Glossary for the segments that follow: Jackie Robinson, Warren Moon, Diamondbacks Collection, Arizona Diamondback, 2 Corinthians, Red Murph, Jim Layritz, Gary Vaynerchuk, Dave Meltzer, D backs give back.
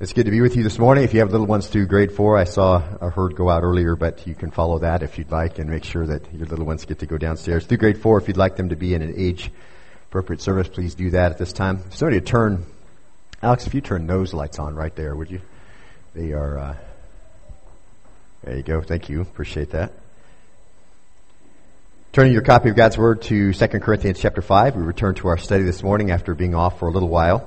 It's good to be with you this morning. If you have little ones through grade 4, I saw a herd go out earlier, but you can follow that if you'd like and make sure that your little ones get to go downstairs. Through grade 4, if you'd like them to be in an age-appropriate service, please do that at this time. If somebody would turn, Alex, if you turn those lights on right there, would you? They are, there you go. Thank you. Appreciate that. Turning your copy of God's Word to 2 Corinthians chapter 5. We return to our study this morning after being off for a little while.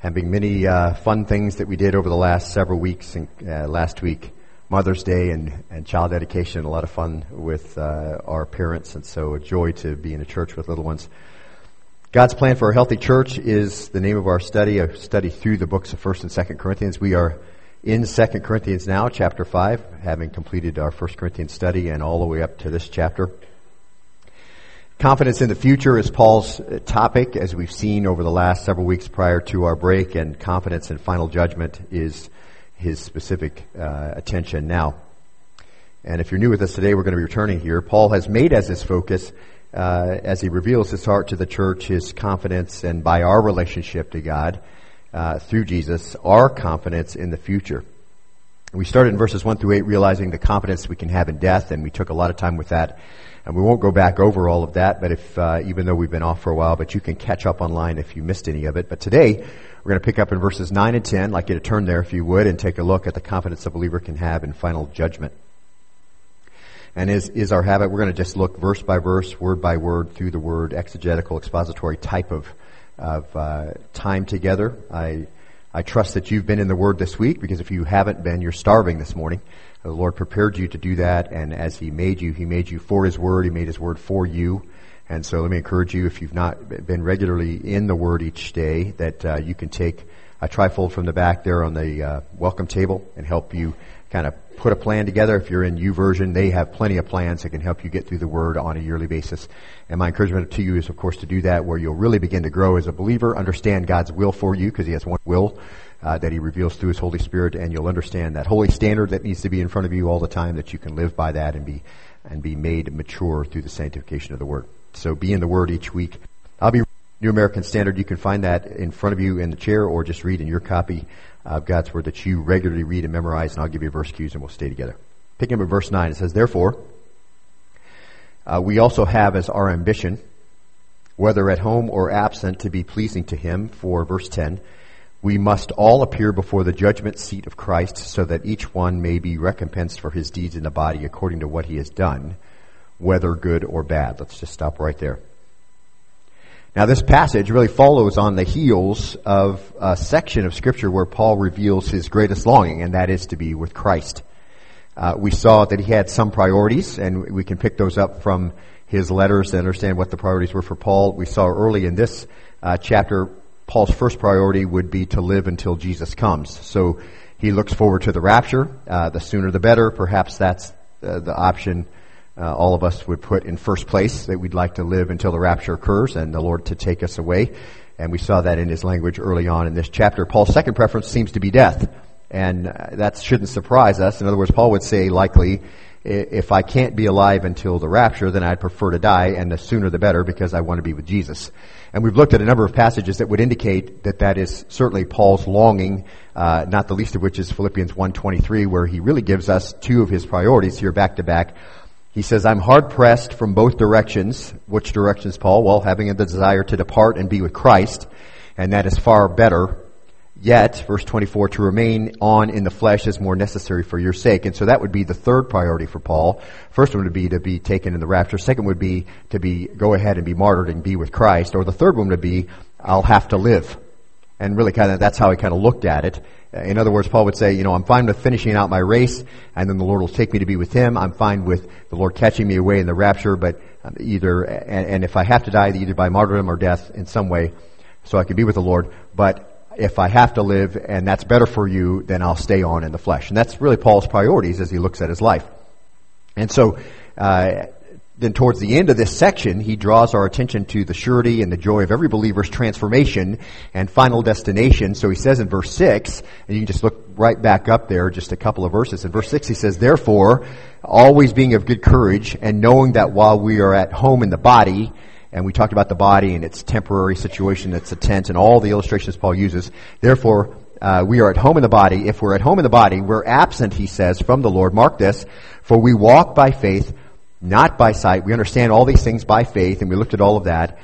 Having many fun things that we did over the last several weeks. Last week, Mother's Day and child dedication, a lot of fun with our parents, and so a joy to be in a church with little ones. God's plan for a healthy church is the name of our study, a study through the books of 1 and 2 Corinthians. We are in 2 Corinthians now, chapter 5, having completed our 1 Corinthians study and all the way up to this chapter. Confidence in the future is Paul's topic, as we've seen over the last several weeks prior to our break, and confidence in final judgment is his specific attention now. And if you're new with us today, we're going to be returning here. Paul has made as his focus, as he reveals his heart to the church, his confidence, and by our relationship to God through Jesus, our confidence in the future. We started in verses 1 through 8 realizing the confidence we can have in death, and we took a lot of time with that. And we won't go back over all of that, but if even though we've been off for a while, but you can catch up online if you missed any of it. But today, we're going to pick up in verses 9 and 10. I'd like you to turn there if you would and take a look at the confidence a believer can have in final judgment. And as is our habit, we're going to just look verse by verse, word by word, through the word, exegetical, expository type of time together. I trust that you've been in the Word this week, because if you haven't been, you're starving this morning. The Lord prepared you to do that, and as He made you for His Word. He made His Word for you. And so let me encourage you, if you've not been regularly in the Word each day, that you can take a trifold from the back there on the welcome table and help you kind of put a plan together. If you're in YouVersion, they have plenty of plans that can help you get through the Word on a yearly basis. And my encouragement to you is, of course, to do that, where you'll really begin to grow as a believer, understand God's will for you, because He has one will that He reveals through His Holy Spirit, and you'll understand that holy standard that needs to be in front of you all the time, that you can live by that and be made mature through the sanctification of the Word. So be in the Word each week. I'll be New American Standard. You can find that in front of you in the chair, or just read in your copy of God's Word that you regularly read and memorize, and I'll give you verse cues and we'll stay together. Picking up at verse 9, it says, "Therefore, we also have as our ambition, whether at home or absent, to be pleasing to Him." For verse 10, "We must all appear before the judgment seat of Christ, so that each one may be recompensed for his deeds in the body according to what he has done, whether good or bad." Let's just stop right there. Now, this passage really follows on the heels of a section of Scripture where Paul reveals his greatest longing, and that is to be with Christ. We saw that he had some priorities, and we can pick those up from his letters to understand what the priorities were for Paul. We saw early in this chapter, Paul's first priority would be to live until Jesus comes. So he looks forward to the rapture. The sooner the better. Perhaps that's the option all of us would put in first place, that we'd like to live until the rapture occurs and the Lord to take us away. And we saw that in his language early on in this chapter. Paul's second preference seems to be death, and that shouldn't surprise us. In other words, Paul would say likely, if I can't be alive until the rapture, then I'd prefer to die, and the sooner the better, because I want to be with Jesus. And we've looked at a number of passages that would indicate that that is certainly Paul's longing, not the least of which is Philippians 1:23, where he really gives us two of his priorities here back to back. He says, "I'm hard-pressed from both directions." Which directions, Paul? Well, having the desire to depart and be with Christ, and that is far better. Yet, verse 24, "to remain on in the flesh is more necessary for your sake." And so that would be the third priority for Paul. First one would be to be taken in the rapture. Second would be to be go ahead and be martyred and be with Christ. Or the third one would be, I'll have to live. And really kind of that's how he kind of looked at it. In other words, Paul would say, you know, I'm fine with finishing out my race, and then the Lord will take me to be with Him. I'm fine with the Lord catching me away in the rapture, but and if I have to die, either by martyrdom or death in some way, so I can be with the Lord. But if I have to live, and that's better for you, then I'll stay on in the flesh. And that's really Paul's priorities as he looks at his life. And so, then towards the end of this section, he draws our attention to the surety and the joy of every believer's transformation and final destination. So he says in verse 6, and you can just look right back up there, just a couple of verses. In verse 6 he says, "Therefore, always being of good courage, and knowing that while we are at home in the body," and we talked about the body and its temporary situation, it's a tent, and all the illustrations Paul uses, "therefore, we are at home in the body. If we're at home in the body, we're absent, he says, from the Lord. Mark this, for we walk by faith, not by sight. We understand all these things by faith, and we looked at all of that.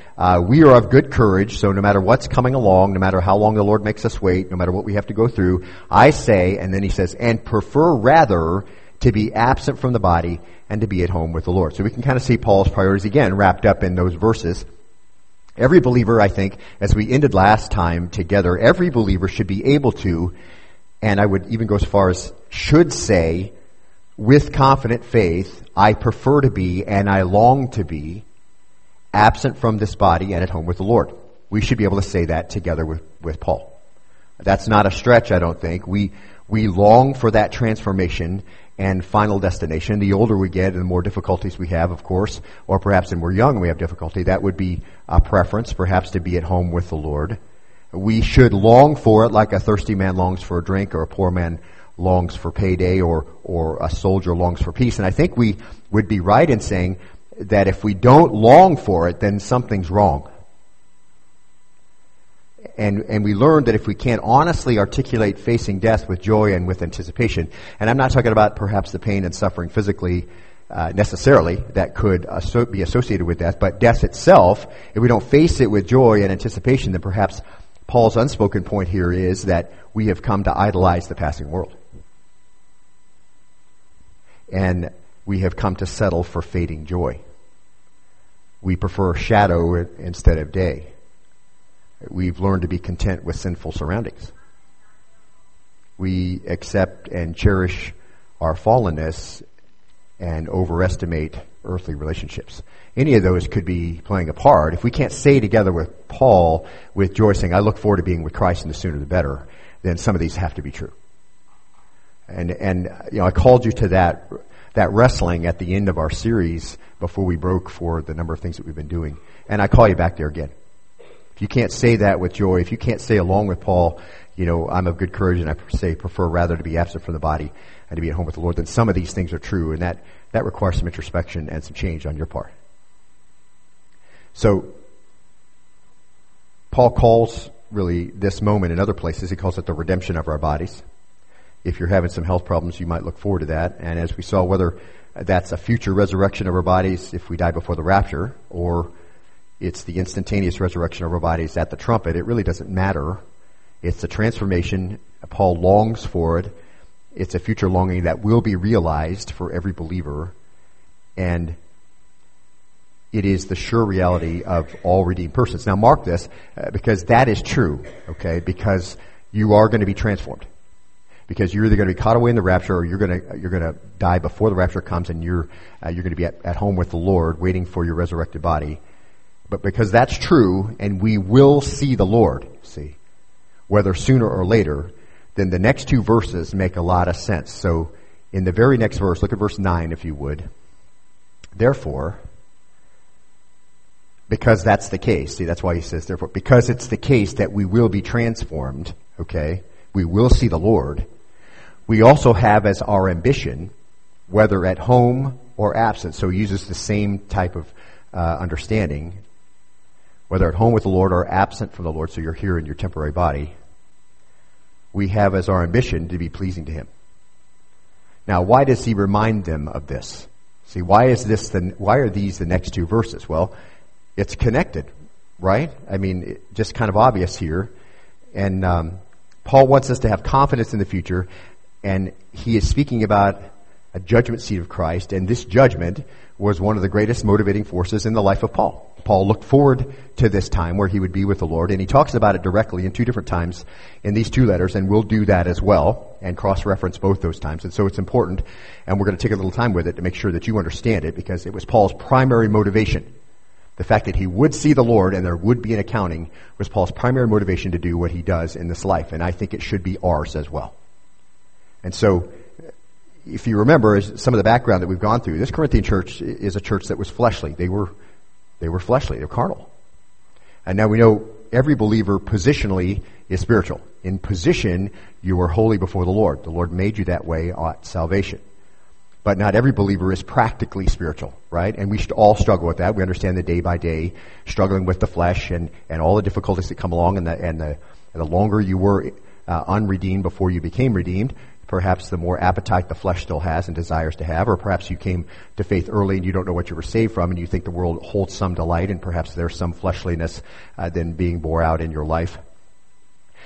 We are of good courage, so no matter what's coming along, no matter how long the Lord makes us wait, no matter what we have to go through, I say, and then he says, and prefer rather to be absent from the body and to be at home with the Lord. So we can kind of see Paul's priorities again wrapped up in those verses. Every believer, I think, as we ended last time together, every believer should be able to, and I would even go as far as should say, with confident faith, I prefer to be and I long to be absent from this body and at home with the Lord. We should be able to say that together with Paul. That's not a stretch, I don't think. We long for that transformation and final destination. The older we get, and the more difficulties we have, of course, or perhaps when we're young we have difficulty. That would be a preference, perhaps, to be at home with the Lord. We should long for it like a thirsty man longs for a drink, or a poor man longs for payday, or a soldier longs for peace. And I think we would be right in saying that if we don't long for it, then something's wrong. And we learned that if we can't honestly articulate facing death with joy and with anticipation, and I'm not talking about perhaps the pain and suffering physically necessarily that could be associated with death, but death itself, if we don't face it with joy and anticipation, then perhaps Paul's unspoken point here is that we have come to idolize the passing world. And we have come to settle for fading joy. We prefer shadow instead of day. We've learned to be content with sinful surroundings. We accept and cherish our fallenness and overestimate earthly relationships. Any of those could be playing a part. If we can't say together with Paul, with joy, saying, I look forward to being with Christ, and the sooner the better, then some of these have to be true. And you know, I called you to that wrestling at the end of our series before we broke for the number of things that we've been doing. And I call you back there again. You can't say that with joy. If you can't say along with Paul, you know, I'm of good courage and I say prefer rather to be absent from the body and to be at home with the Lord, then some of these things are true, and that requires some introspection and some change on your part. So Paul calls really this moment in other places, he calls it the redemption of our bodies. If you're having some health problems, you might look forward to that. And as we saw, whether that's a future resurrection of our bodies if we die before the rapture, or it's the instantaneous resurrection of our bodies at the trumpet, it really doesn't matter. It's a transformation. Paul longs for it. It's a future longing that will be realized for every believer. And it is the sure reality of all redeemed persons. Now mark this, because that is true, okay? Because you are going to be transformed. Because you're either going to be caught away in the rapture, or you're going to die before the rapture comes, and you're going to be at home with the Lord waiting for your resurrected body. But because that's true, and we will see the Lord, see, whether sooner or later, then the next two verses make a lot of sense. So in the very next verse, look at verse 9 if you would. Therefore, because that's the case, see, that's why he says therefore, because it's the case that we will be transformed, okay, we will see the Lord. We also have as our ambition, whether at home or absent, so he uses the same type of understanding, whether at home with the Lord or absent from the Lord, so you're here in your temporary body, we have as our ambition to be pleasing to him. Now, why does he remind them of this? See, why are these the next two verses? Well, it's connected, right? I mean, just kind of obvious here. And Paul wants us to have confidence in the future, and he is speaking about a judgment seat of Christ, and this judgment was one of the greatest motivating forces in the life of Paul. Paul looked forward to this time where he would be with the Lord, and he talks about it directly in two different times in these two letters, and we'll do that as well and cross-reference both those times. And so it's important, and we're going to take a little time with it to make sure that you understand it, because it was Paul's primary motivation. The fact that he would see the Lord and there would be an accounting was Paul's primary motivation to do what he does in this life, and I think it should be ours as well. And so, if you remember some of the background that we've gone through, this Corinthian church is a church that was fleshly. They were fleshly. They were carnal. And now we know every believer positionally is spiritual. In position, you are holy before the Lord. The Lord made you that way at salvation. But not every believer is practically spiritual, right? And we should all struggle with that. We understand the day by day, struggling with the flesh and all the difficulties that come along, and the longer you were unredeemed before you became redeemed. Perhaps the more appetite the flesh still has and desires to have, or perhaps you came to faith early and you don't know what you were saved from, and you think the world holds some delight, and perhaps there's some fleshliness then being bore out in your life.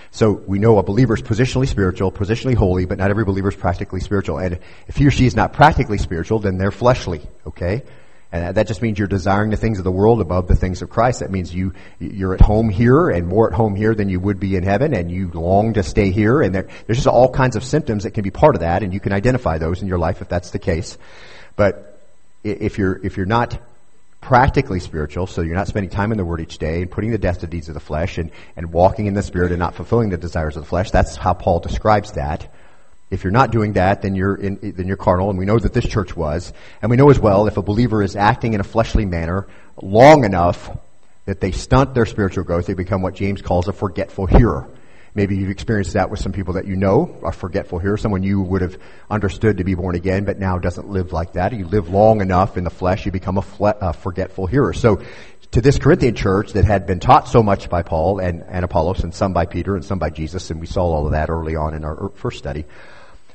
So we know a believer's positionally spiritual, positionally holy, but not every believer is practically spiritual. And if he or she is not practically spiritual, then they're fleshly, okay? And that just means you're desiring the things of the world above the things of Christ. That means you're at home here and more at home here than you would be in heaven, and you long to stay here. And there's just all kinds of symptoms that can be part of that, and you can identify those in your life if that's the case. But if you're not practically spiritual, so you're not spending time in the Word each day and putting to death the deeds of the flesh and walking in the Spirit and not fulfilling the desires of the flesh, that's how Paul describes that. If you're not doing that, then you're carnal, and we know that this church was. And we know as well, if a believer is acting in a fleshly manner long enough that they stunt their spiritual growth, they become what James calls a forgetful hearer. Maybe you've experienced that with some people that you know are forgetful hearers, someone you would have understood to be born again, but now doesn't live like that. You live long enough in the flesh, you become a forgetful hearer. So to this Corinthian church that had been taught so much by Paul and Apollos, and some by Peter and some by Jesus, and we saw all of that early on in our first study,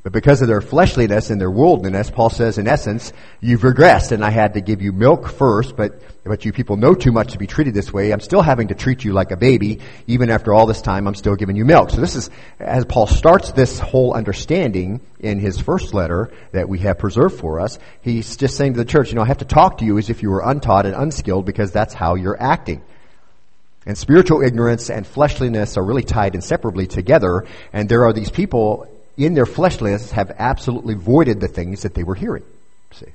but because of their fleshliness and their worldliness, Paul says, in essence, you've regressed, and I had to give you milk first, but you people know too much to be treated this way. I'm still having to treat you like a baby. Even after all this time, I'm still giving you milk. So this is, as Paul starts this whole understanding in his first letter that we have preserved for us, he's just saying to the church, I have to talk to you as if you were untaught and unskilled, because that's how you're acting. And spiritual ignorance and fleshliness are really tied inseparably together, and there are these people in their fleshliness have absolutely voided the things that they were hearing. See,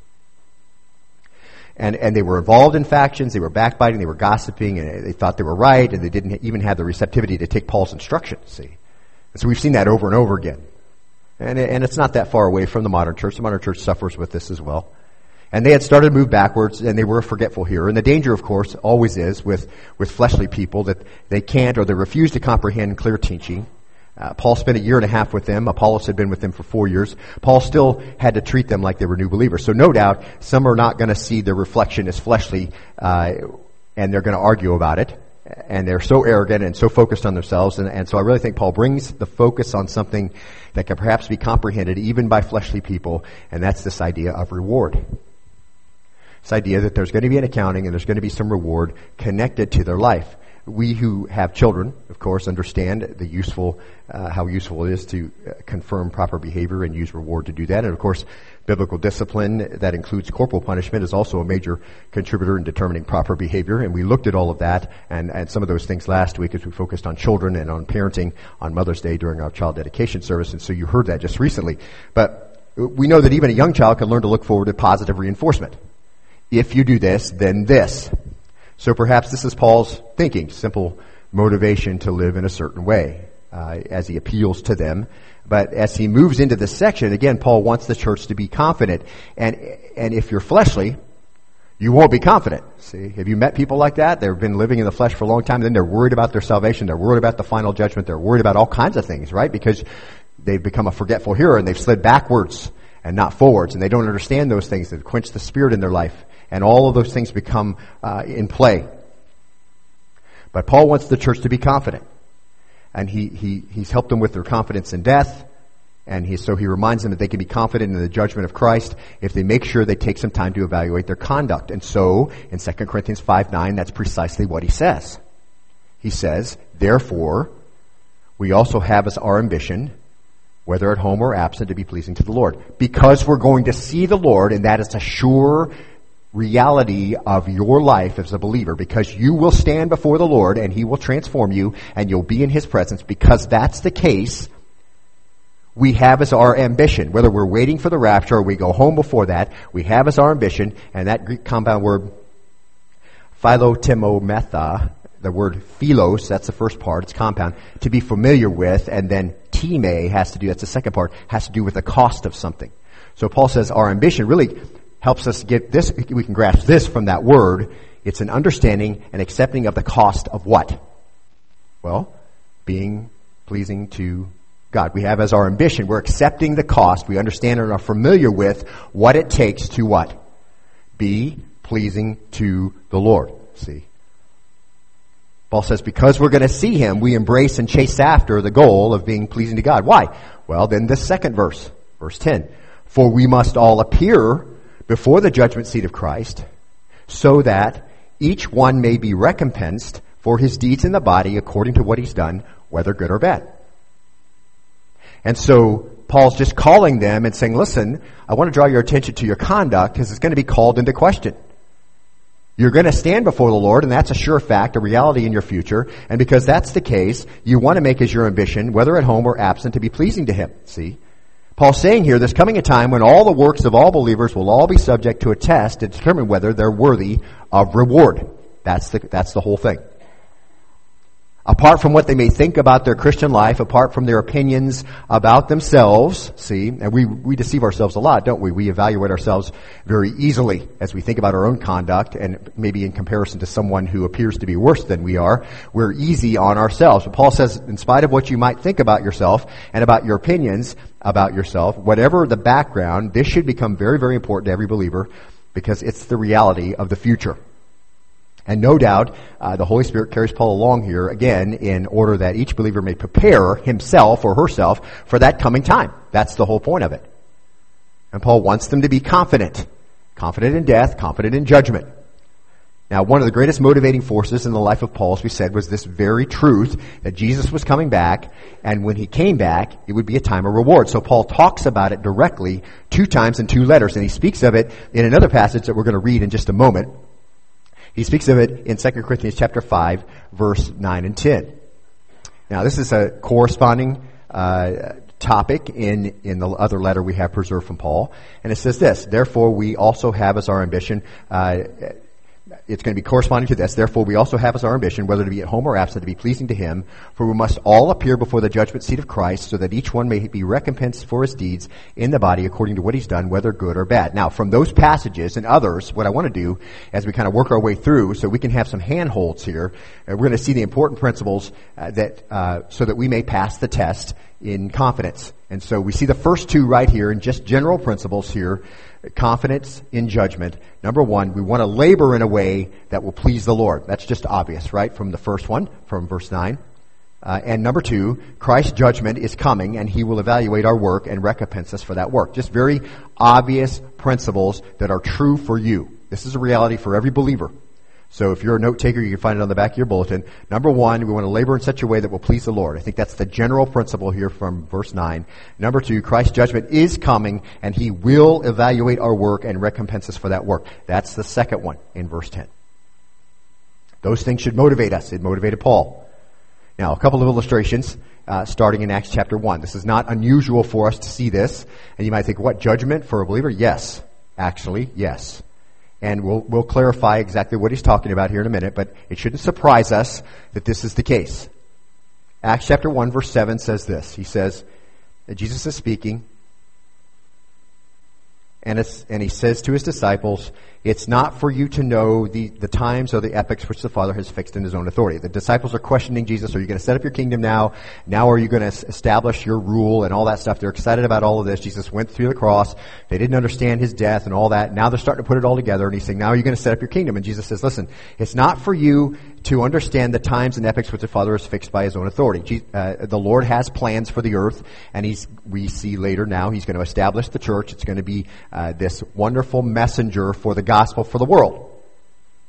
and they were involved in factions, they were backbiting, they were gossiping, and they thought they were right, and they didn't even have the receptivity to take Paul's instruction. See, and so we've seen that over and over again, and it's not that far away from the modern church. The modern church suffers with this as well. And they had started to move backwards, and they were forgetful here. And the danger, of course, always is with fleshly people that they can't, or they refuse to comprehend clear teaching. Paul spent a year and a half with them. Apollos had been with them for 4 years. Paul still had to treat them like they were new believers. So no doubt, some are not going to see their reflection as fleshly, and they're going to argue about it. And they're so arrogant and so focused on themselves. And so I really think Paul brings the focus on something that can perhaps be comprehended even by fleshly people, and that's this idea of reward. This idea that there's going to be an accounting and there's going to be some reward connected to their life. We who have children, of course, understand the useful, how useful it is to confirm proper behavior and use reward to do that. And of course, biblical discipline that includes corporal punishment is also a major contributor in determining proper behavior. And we looked at all of that and some of those things last week as we focused on children and on parenting on Mother's Day during our child dedication service. And so you heard that just recently. But we know that even a young child can learn to look forward to positive reinforcement. If you do this, then this. So perhaps this is Paul's thinking, simple motivation to live in a certain way, as he appeals to them. But as he moves into this section, again, Paul wants the church to be confident. And if you're fleshly, you won't be confident. See, have you met people like that? They've been living in the flesh for a long time, and then they're worried about their salvation, they're worried about the final judgment, they're worried about all kinds of things, right? Because they've become a forgetful hearer, and they've slid backwards and not forwards, and they don't understand those things that quench the spirit in their life. And all of those things become in play. But Paul wants the church to be confident. And he's helped them with their confidence in death. And so he reminds them that they can be confident in the judgment of Christ if they make sure they take some time to evaluate their conduct. And so, in 2 Corinthians 5:9, that's precisely what he says. He says, therefore, we also have as our ambition, whether at home or absent, to be pleasing to the Lord. Because we're going to see the Lord, and that is a sure reality of your life as a believer, because you will stand before the Lord and he will transform you and you'll be in his presence. Because that's the case, we have as our ambition, whether we're waiting for the rapture or we go home before that, we have as our ambition, and that Greek compound word philotimometha, the word philos, that's the first part, it's compound, to be familiar with, and then time that's the second part, has to do with the cost of something. So Paul says our ambition really helps us get this, we can grasp this from that word. It's an understanding and accepting of the cost of what? Well, being pleasing to God. We have as our ambition, we're accepting the cost. We understand and are familiar with what it takes to what? Be pleasing to the Lord. See? Paul says, because we're going to see him, we embrace and chase after the goal of being pleasing to God. Why? Well, then the second verse, verse 10, for we must all appear before the judgment seat of Christ, so that each one may be recompensed for his deeds in the body according to what he's done, whether good or bad. And so Paul's just calling them and saying, listen, I want to draw your attention to your conduct because it's going to be called into question. You're going to stand before the Lord, and that's a sure fact, a reality in your future. And because that's the case, you want to make as your ambition, whether at home or absent, to be pleasing to him. See? Paul's saying here, there's coming a time when all the works of all believers will all be subject to a test to determine whether they're worthy of reward. That's the whole thing. Apart from what they may think about their Christian life, apart from their opinions about themselves, see, and we deceive ourselves a lot, don't we? We evaluate ourselves very easily as we think about our own conduct, and maybe in comparison to someone who appears to be worse than we are, we're easy on ourselves. But Paul says, in spite of what you might think about yourself and about your opinions about yourself, whatever the background, this should become very, very important to every believer because it's the reality of the future. And no doubt, the Holy Spirit carries Paul along here, again, in order that each believer may prepare himself or herself for that coming time. That's the whole point of it. And Paul wants them to be confident. Confident in death, confident in judgment. Now, one of the greatest motivating forces in the life of Paul, as we said, was this very truth that Jesus was coming back, and when he came back, it would be a time of reward. So Paul talks about it directly 2 times in 2 letters, and he speaks of it in another passage that we're going to read in just a moment. He speaks of it in 2 Corinthians chapter 5, verse 9 and 10. Now, this is a corresponding topic in the other letter we have preserved from Paul. And it says this, therefore we also have as our ambition, it's going to be corresponding to this, therefore we also have as our ambition, whether to be at home or absent, to be pleasing to him, for we must all appear before the judgment seat of Christ, so that each one may be recompensed for his deeds in the body according to what he's done, whether good or bad. Now, from those passages and others, what I want to do as we kind of work our way through, so we can have some handholds here, we're going to see the important principles so that we may pass the test in confidence. And so we see the first 2 right here in just general principles here, confidence in judgment. Number 1, we want to labor in a way that will please the Lord. That's just obvious, right, from the first one, from verse 9. And number 2, Christ's judgment is coming, and he will evaluate our work and recompense us for that work. Just very obvious principles that are true for you. This is a reality for every believer. So if you're a note taker, you can find it on the back of your bulletin. Number 1, we want to labor in such a way that will please the Lord. I think that's the general principle here from verse 9. Number 2, Christ's judgment is coming, and he will evaluate our work and recompense us for that work. That's the second one in verse 10. Those things should motivate us. It motivated Paul. Now, a couple of illustrations starting in Acts chapter 1. This is not unusual for us to see this. And you might think, what, judgment for a believer? Yes. Actually, yes. And we'll clarify exactly what he's talking about here in a minute, but it shouldn't surprise us that this is the case. Acts chapter 1, verse 7 says this. He says that Jesus is speaking, and he says to his disciples, it's not for you to know the times or the epochs which the Father has fixed in his own authority. The disciples are questioning Jesus. Are you going to set up your kingdom now? Now are you going to establish your rule and all that stuff? They're excited about all of this. Jesus went through the cross. They didn't understand his death and all that. Now they're starting to put it all together. And he's saying, now are you going to set up your kingdom? And Jesus says, listen, it's not for you to understand the times and epochs which the Father has fixed by his own authority. The Lord has plans for the earth. And we see later now he's going to establish the church. It's going to be this wonderful messenger for the gospel for the world.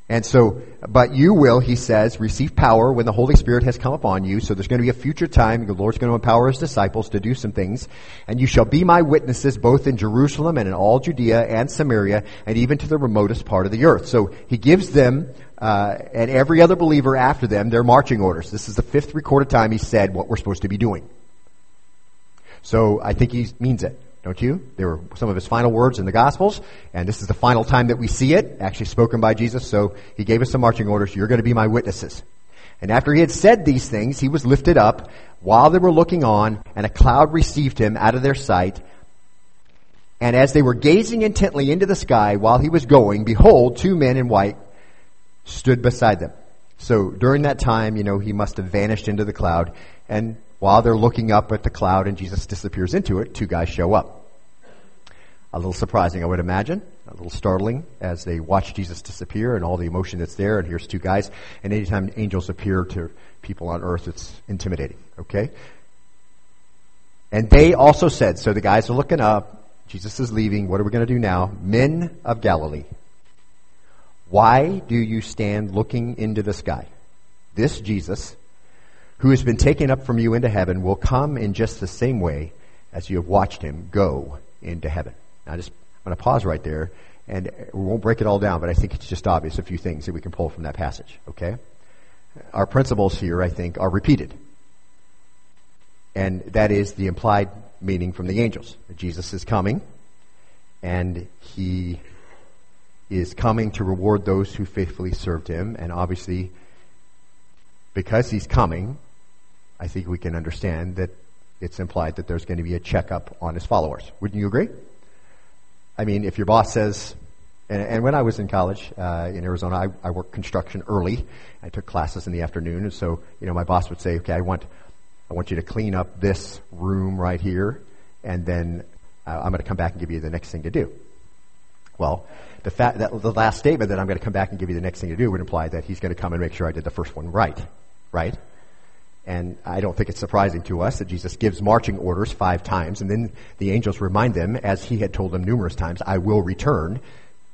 And so, but you will, he says, receive power when the Holy Spirit has come upon you. So there's going to be a future time. The Lord's going to empower his disciples to do some things. And you shall be my witnesses both in Jerusalem and in all Judea and Samaria and even to the remotest part of the earth. So he gives them, and every other believer after them, their marching orders. This is the 5th recorded time he said what we're supposed to be doing. So I think he means it. Don't you? They were some of his final words in the Gospels, and this is the final time that we see it, actually spoken by Jesus, so he gave us some marching orders, you're going to be my witnesses. And after he had said these things, he was lifted up while they were looking on, and a cloud received him out of their sight. And as they were gazing intently into the sky while he was going, behold, 2 men in white stood beside them. So during that time, he must have vanished into the cloud, and while they're looking up at the cloud and Jesus disappears into it, 2 guys show up. A little surprising, I would imagine. a little startling as they watch Jesus disappear and all the emotion that's there. And here's two guys. And anytime angels appear to people on earth, it's intimidating. Okay? And they also said, so the guys are looking up. Jesus is leaving. What are we going to do now? Men of Galilee, why do you stand looking into the sky? This Jesus, who has been taken up from you into heaven, will come in just the same way as you have watched him go into heaven. Now, I'm going to pause right there, and we won't break it all down, but I think it's just obvious a few things that we can pull from that passage, okay? Our principles here, I think, are repeated. And that is the implied meaning from the angels. Jesus is coming, and he is coming to reward those who faithfully served him. And obviously, because he's coming, I think we can understand that it's implied that there's going to be a checkup on his followers. Wouldn't you agree? I mean, if your boss says, and when I was in college in Arizona, I worked construction early. I took classes in the afternoon. And so, you know, my boss would say, okay, I want you to clean up this room right here, and then I'm going to come back and give you the next thing to do. Well, the fact that the last statement that I'm going to come back and give you the next thing to do would imply that he's going to come and make sure I did the first one right? And I don't think it's surprising to us that Jesus gives marching orders 5 times, and then the angels remind them, as he had told them numerous times, I will return.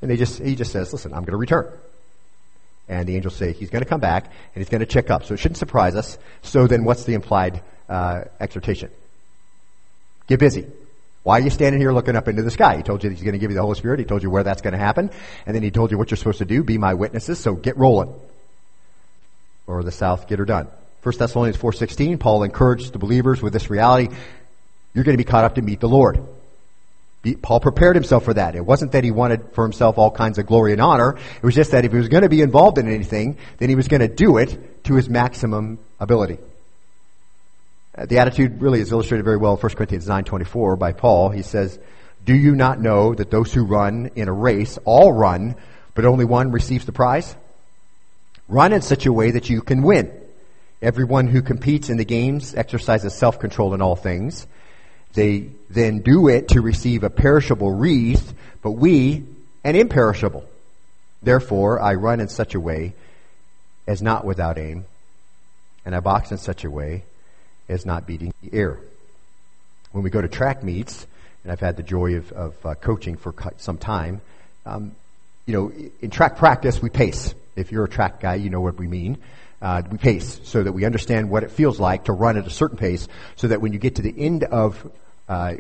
And he just says, listen, I'm going to return. And the angels say he's going to come back, and he's going to check up. So it shouldn't surprise us. So then what's the implied exhortation? Get busy. Why are you standing here looking up into the sky? He told you that he's going to give you the Holy Spirit. He told you where that's going to happen. And then he told you what you're supposed to do. Be my witnesses, so get rolling. Or the South, get her done. 1 Thessalonians 4:16, Paul encouraged the believers with this reality. You're going to be caught up to meet the Lord. Paul prepared himself for that. It wasn't that he wanted for himself all kinds of glory and honor. It was just that if he was going to be involved in anything, then he was going to do it to his maximum ability. The attitude really is illustrated very well in 1 Corinthians 9:24 by Paul. He says, do you not know that those who run in a race all run, but only one receives the prize? Run in such a way that you can win. Everyone who competes in the games exercises self-control in all things. They then do it to receive a perishable wreath, but we an imperishable. Therefore, I run in such a way as not without aim, and I box in such a way as not beating the air. When we go to track meets, and I've had the joy of coaching for some time, you know, in track practice, we pace. If you're a track guy, you know what we mean. We pace so that we understand what it feels like to run at a certain pace so that when you get to the end of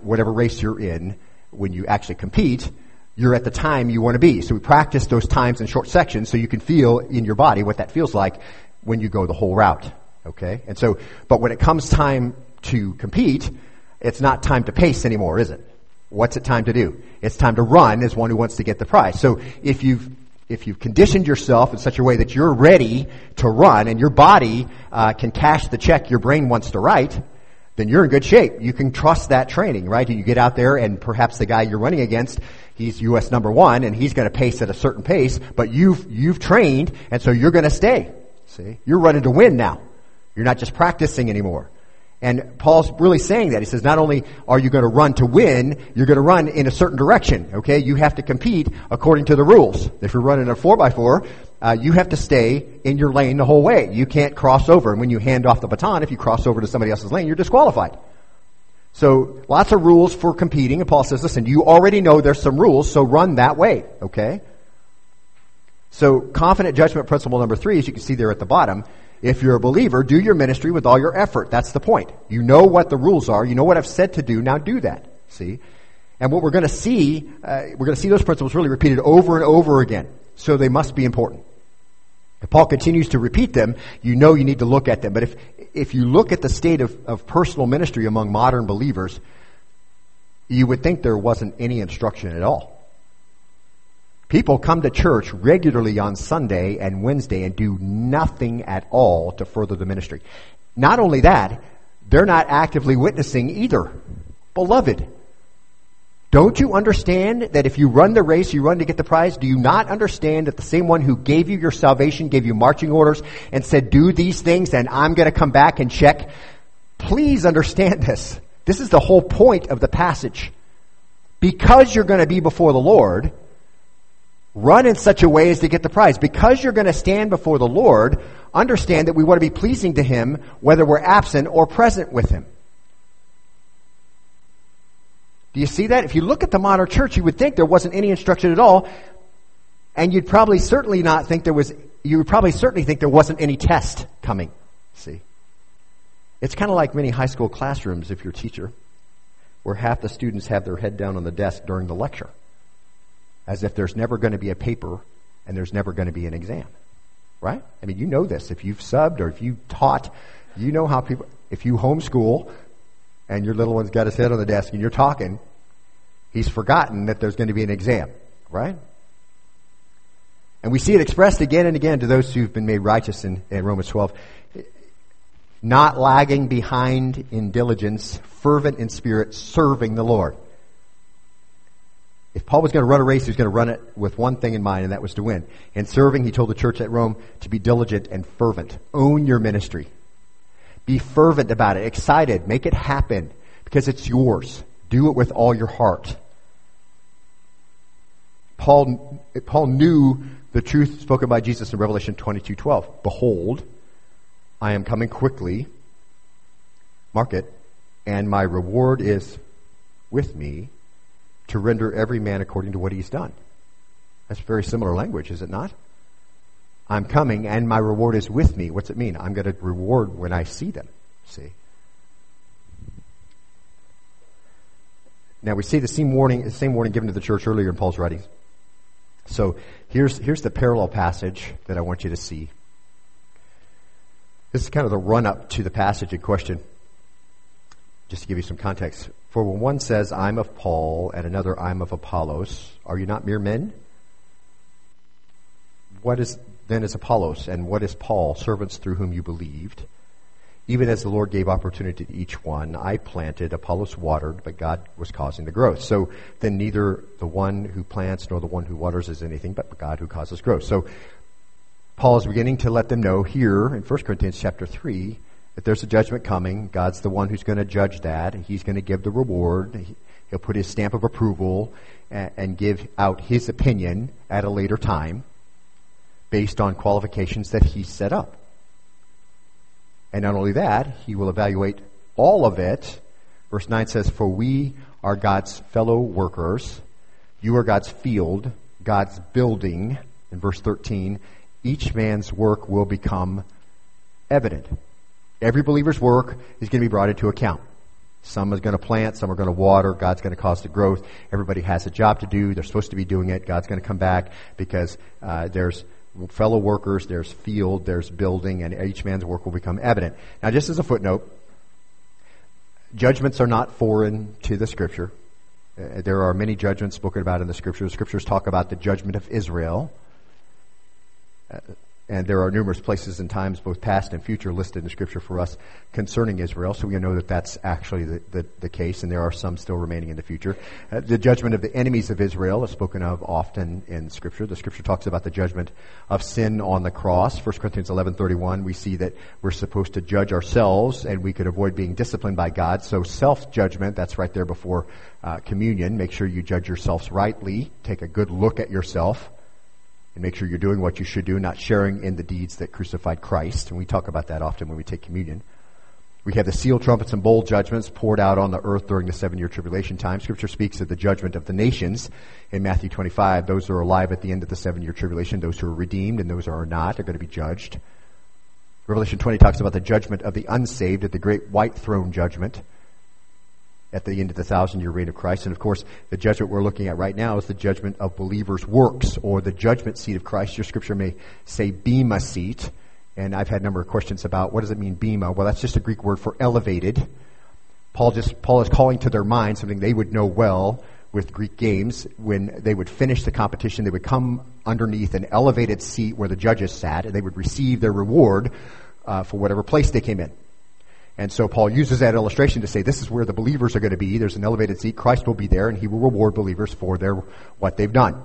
whatever race you're in, when you actually compete, you're at the time you want to be. So we practice those times in short sections so you can feel in your body what that feels like when you go the whole route, okay? And so, but when it comes time to compete, it's not time to pace anymore, is it? What's it time to do? It's time to run as one who wants to get the prize. So if you've conditioned yourself in such a way that you're ready to run and your body can cash the check your brain wants to write, then you're in good shape. You can trust that training, right? You get out there and perhaps the guy you're running against, he's U.S. number 1 and he's going to pace at a certain pace, but you've trained and so you're going to stay. See, you're running to win now. You're not just practicing anymore. And Paul's really saying that. He says, not only are you going to run to win, you're going to run in a certain direction, okay? You have to compete according to the rules. If you're running a 4x4, you have to stay in your lane the whole way. You can't cross over. And when you hand off the baton, if you cross over to somebody else's lane, you're disqualified. So lots of rules for competing. And Paul says, listen, you already know there's some rules, so run that way, okay? So confident judgment principle number 3, as you can see there at the bottom, if you're a believer, do your ministry with all your effort. That's the point. You know what the rules are. You know what I've said to do. Now do that. See? And what we're going to see those principles really repeated over and over again. So they must be important. If Paul continues to repeat them, you know you need to look at them. But if you look at the state of personal ministry among modern believers, you would think there wasn't any instruction at all. People come to church regularly on Sunday and Wednesday and do nothing at all to further the ministry. Not only that, they're not actively witnessing either. Beloved, don't you understand that if you run the race, you run to get the prize? Do you not understand that the same one who gave you your salvation, gave you marching orders, and said, do these things, and I'm going to come back and check? Please understand this. This is the whole point of the passage. Because you're going to be before the Lord, Run in such a way as to get the prize. Because you're going to stand before the Lord, understand that we want to be pleasing to Him, whether we're absent or present with Him. Do you see that? If you look at the modern church, you would think there wasn't any instruction at all, and you'd probably certainly not think there was. You would probably certainly think there wasn't any test coming. See, it's kind of like many high school classrooms. If you're a teacher, where half the students have their head down on the desk during the lecture, as if there's never going to be a paper and there's never going to be an exam, right? I mean, you know this. If you've subbed or if you've taught, you know how people. If you homeschool. And your little one's got his head on the desk and you're talking, he's forgotten that there's going to be an exam, right? And we see it expressed again and again to those who've been made righteous in Romans 12. Not lagging behind in diligence, fervent in spirit, serving the Lord. If Paul was going to run a race, he was going to run it with one thing in mind, and that was to win. In serving, he told the church at Rome to be diligent and fervent. Own your ministry. Be fervent about it, excited, make it happen, because it's yours. Do it with all your heart. Paul knew the truth spoken by Jesus in Revelation 22:12. Behold, I am coming quickly, mark it, and my reward is with me to render every man according to what he's done. That's very similar language, is it not? I'm coming, and my reward is with me. What's it mean? I'm going to reward when I see them. See? Now, we see the same warning given to the church earlier in Paul's writings. So, here's the parallel passage that I want you to see. This is kind of the run-up to the passage in question. Just to give you some context. For when one says, I'm of Paul, and another, I'm of Apollos, are you not mere men? What is... Then is Apollos, and what is Paul, servants through whom you believed, even as the Lord gave opportunity to each one. I planted, Apollos watered, but God was causing the growth. So then neither the one who plants nor the one who waters is anything, but God who causes growth. So Paul is beginning to let them know here in 1 Corinthians chapter 3 that there's a judgment coming. God's the one who's going to judge that. He's going to give the reward. He'll put his stamp of approval and give out his opinion at a later time, based on qualifications that he set up. And not only that, he will evaluate all of it. Verse 9 says, for we are God's fellow workers. You are God's field, God's building. In verse 13, each man's work will become evident. Every believer's work is going to be brought into account. Some is going to plant, some are going to water, God's going to cause the growth. Everybody has a job to do. They're supposed to be doing it. God's going to come back because there's fellow workers, there's field, there's building, and each man's work will become evident. Now, just as a footnote, judgments are not foreign to the Scripture. There are many judgments spoken about in the Scripture. The Scriptures talk about the judgment of Israel, and there are numerous places and times, both past and future, listed in the Scripture for us concerning Israel, so we know that that's actually the case, and there are some still remaining in the future. The judgment of the enemies of Israel is spoken of often in Scripture. The Scripture talks about the judgment of sin on the cross. 1 Corinthians 11:31, we see that we're supposed to judge ourselves, and we could avoid being disciplined by God. So self-judgment, that's right there before communion. Make sure you judge yourselves rightly. Take a good look at yourself. And make sure you're doing what you should do, not sharing in the deeds that crucified Christ. And we talk about that often when we take communion. We have the seal, trumpets, and bowl judgments poured out on the earth during the 7-year tribulation time. Scripture speaks of the judgment of the nations in Matthew 25. Those who are alive at the end of the 7-year tribulation, those who are redeemed and those who are not, are going to be judged. Revelation 20 talks about the judgment of the unsaved at the great white throne judgment at the end of the 1,000-year reign of Christ. And, of course, the judgment we're looking at right now is the judgment of believers' works, or the judgment seat of Christ. Your Scripture may say bema seat, and I've had a number of questions about what does it mean, bema? Well, that's just a Greek word for elevated. Paul is calling to their mind something they would know well with Greek games. When they would finish the competition, they would come underneath an elevated seat where the judges sat, and they would receive their reward for whatever place they came in. And so Paul uses that illustration to say this is where the believers are going to be. There's an elevated seat. Christ will be there, and he will reward believers for what they've done.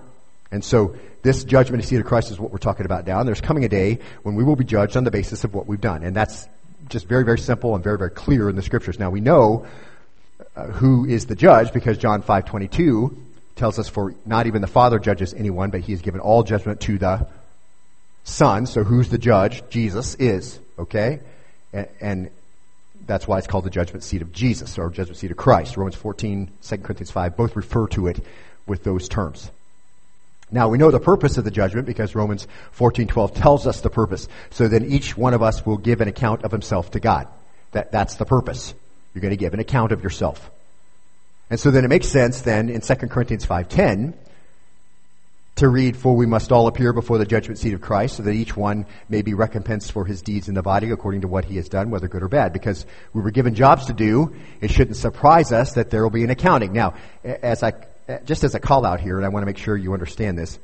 And so this judgment seat of Christ is what we're talking about now. And there's coming a day when we will be judged on the basis of what we've done. And that's just very, very simple and very, very clear in the Scriptures. Now, we know who is the judge because John 5:22 tells us, for not even the Father judges anyone, but he has given all judgment to the Son. So who's the judge? Jesus is, okay? And that's why it's called the judgment seat of Jesus, or judgment seat of Christ. Romans 14, 2 Corinthians 5, both refer to it with those terms. Now, we know the purpose of the judgment because Romans 14:12 tells us the purpose. So then each one of us will give an account of himself to God. That's the purpose. You're going to give an account of yourself. And so then it makes sense then in 2 Corinthians 5:10 to read, "For we must all appear before the judgment seat of Christ, so that each one may be recompensed for his deeds in the body according to what he has done, whether good or bad." Because we were given jobs to do, it shouldn't surprise us that there will be an accounting. Now, just as a call out here, and I want to make sure you understand this.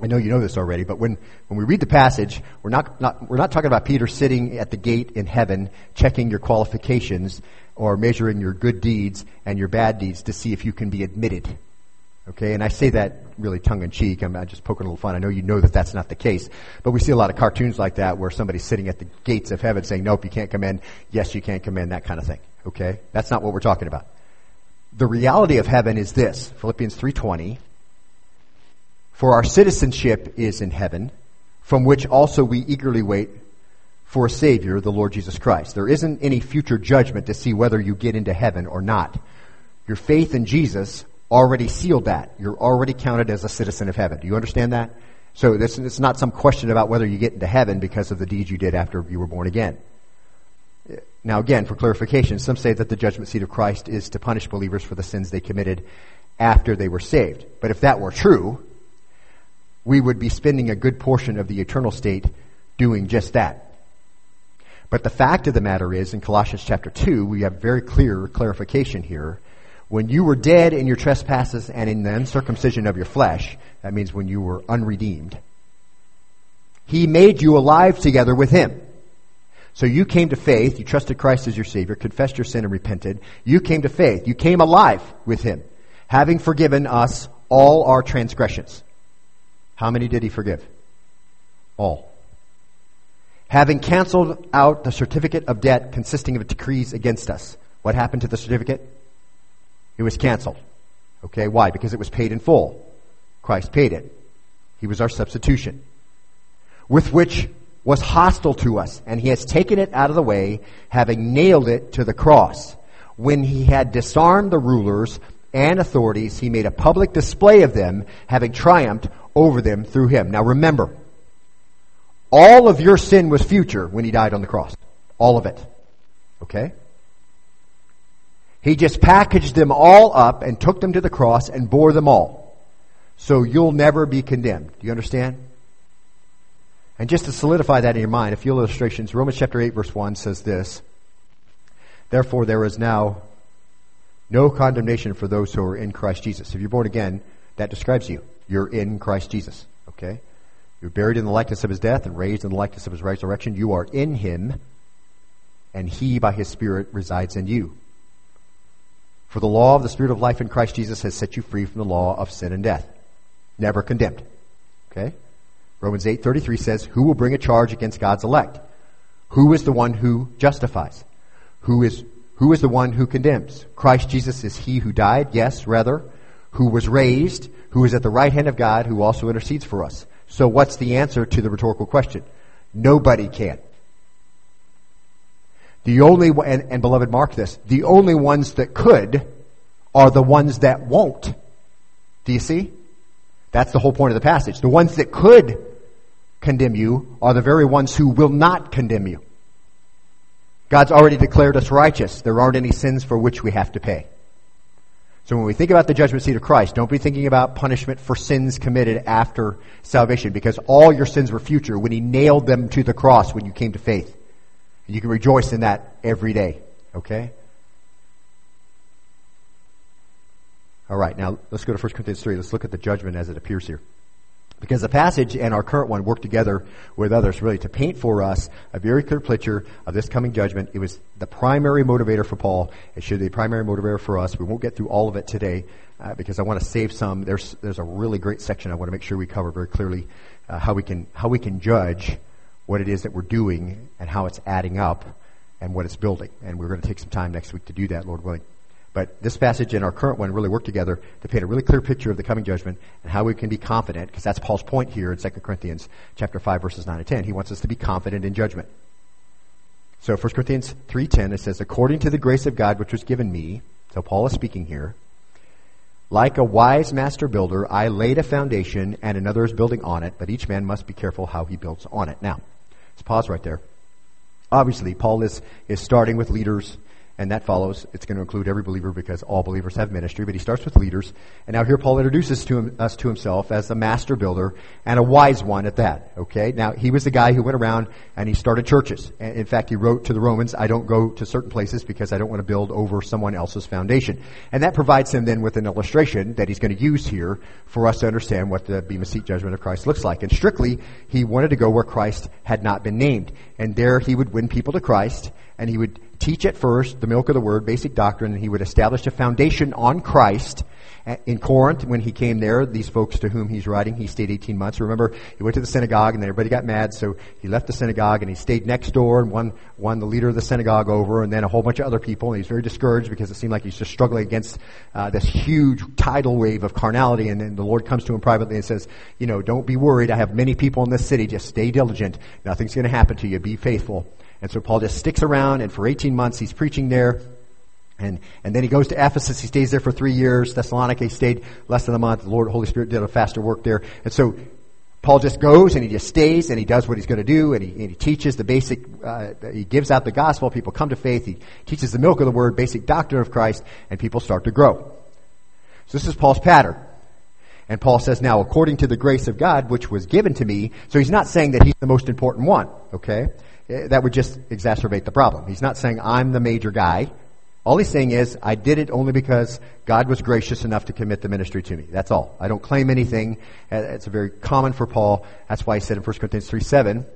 I know you know this already, but when we read the passage, we're not talking about Peter sitting at the gate in heaven checking your qualifications or measuring your good deeds and your bad deeds to see if you can be admitted. Okay, and I say that really tongue in cheek. I'm not just poking a little fun. I know you know that that's not the case, but we see a lot of cartoons like that where somebody's sitting at the gates of heaven saying, "Nope, you can't come in. Yes, you can't come in." That kind of thing. Okay, that's not what we're talking about. The reality of heaven is this, Philippians 3:20, "For our citizenship is in heaven, from which also we eagerly wait for a Savior, the Lord Jesus Christ." There isn't any future judgment to see whether you get into heaven or not. Your faith in Jesus already sealed that. You're already counted as a citizen of heaven. Do you understand that? So this is not some question about whether you get into heaven because of the deeds you did after you were born again. Now, again, for clarification, some say that the judgment seat of Christ is to punish believers for the sins they committed after they were saved. But if that were true, we would be spending a good portion of the eternal state doing just that. But the fact of the matter is, in Colossians chapter 2, we have very clear clarification here. When you were dead in your trespasses and in the uncircumcision of your flesh, that means when you were unredeemed, he made you alive together with him. So you came to faith, you trusted Christ as your Savior, confessed your sin and repented. You came to faith, you came alive with him, having forgiven us all our transgressions. How many did he forgive? All. Having canceled out the certificate of debt consisting of decrees against us. What happened to the certificate? It was canceled. Okay, why? Because it was paid in full. Christ paid it. He was our substitution. With which was hostile to us, and he has taken it out of the way, having nailed it to the cross. When he had disarmed the rulers and authorities, he made a public display of them, having triumphed over them through him. Now remember, all of your sin was future when he died on the cross. All of it. Okay? He just packaged them all up and took them to the cross and bore them all. So you'll never be condemned. Do you understand? And just to solidify that in your mind, a few illustrations. Romans chapter 8, verse 1 says this, "Therefore there is now no condemnation for those who are in Christ Jesus." If you're born again, that describes you. You're in Christ Jesus, okay? You're buried in the likeness of his death and raised in the likeness of his resurrection. You are in him, and he by his Spirit resides in you. "For the law of the Spirit of life in Christ Jesus has set you free from the law of sin and death." Never condemned, okay? Romans 8:33 says, "Who will bring a charge against God's elect? Who is the one who justifies? Who is the one who condemns? Christ Jesus is he who died, yes, rather, who was raised, who is at the right hand of God, who also intercedes for us." So what's the answer to the rhetorical question? Nobody can. The only one, and beloved, mark this, the only ones that could are the ones that won't. Do you see? That's the whole point of the passage. The ones that could condemn you are the very ones who will not condemn you. God's already declared us righteous. There aren't any sins for which we have to pay. So when we think about the judgment seat of Christ, don't be thinking about punishment for sins committed after salvation, because all your sins were future when he nailed them to the cross when you came to faith. And you can rejoice in that every day, okay? All right, now let's go to 1 Corinthians 3. Let's look at the judgment as it appears here. Because the passage and our current one work together with others really to paint for us a very clear picture of this coming judgment. It was the primary motivator for Paul. It should be the primary motivator for us. We won't get through all of it today because I want to save some. There's a really great section I want to make sure we cover very clearly how we can judge what it is that we're doing and how it's adding up and what it's building. And we're going to take some time next week to do that, Lord willing. But this passage and our current one really work together to paint a really clear picture of the coming judgment and how we can be confident, because that's Paul's point here in 2 Corinthians chapter 5, verses 9 and 10. He wants us to be confident in judgment. So 1 Corinthians 3:10, it says, according to the grace of God which was given me, so Paul is speaking here, like a wise master builder, I laid a foundation and another is building on it, but each man must be careful how he builds on it. Now, let's pause right there. Obviously, Paul is starting with leaders, and that follows. It's going to include every believer because all believers have ministry, but he starts with leaders. And now here Paul introduces us to himself as a master builder and a wise one at that. Okay? Now, he was the guy who went around and he started churches. In fact, he wrote to the Romans, I don't go to certain places because I don't want to build over someone else's foundation. And that provides him then with an illustration that he's going to use here for us to understand what the Bema Seat judgment of Christ looks like. And strictly, he wanted to go where Christ had not been named. And there he would win people to Christ, and he would teach at first the milk of the word, basic doctrine, and he would establish a foundation on Christ. In Corinth, when he came there, these folks to whom he's writing, he stayed 18 months. Remember, he went to the synagogue, and then everybody got mad, so he left the synagogue, and he stayed next door and won the leader of the synagogue over, and then a whole bunch of other people, and he was very discouraged because it seemed like he's just struggling against this huge tidal wave of carnality, and then the Lord comes to him privately and says, you know, don't be worried. I have many people in this city. Just stay diligent. Nothing's going to happen to you. Be faithful. And so Paul just sticks around, and for 18 months he's preaching there. And then he goes to Ephesus. He stays there for 3 years. Thessalonica, he stayed less than a month. The Lord, Holy Spirit did a faster work there. And so Paul just goes, and he just stays, and he does what he's going to do, and he teaches the basic, he gives out the gospel. People come to faith. He teaches the milk of the word, basic doctrine of Christ, and people start to grow. So this is Paul's pattern. And Paul says, now, according to the grace of God, which was given to me. So he's not saying that he's the most important one, okay? That would just exacerbate the problem. He's not saying I'm the major guy. All he's saying is I did it only because God was gracious enough to commit the ministry to me. That's all. I don't claim anything. It's very common for Paul. That's why he said in 1 Corinthians 3:7,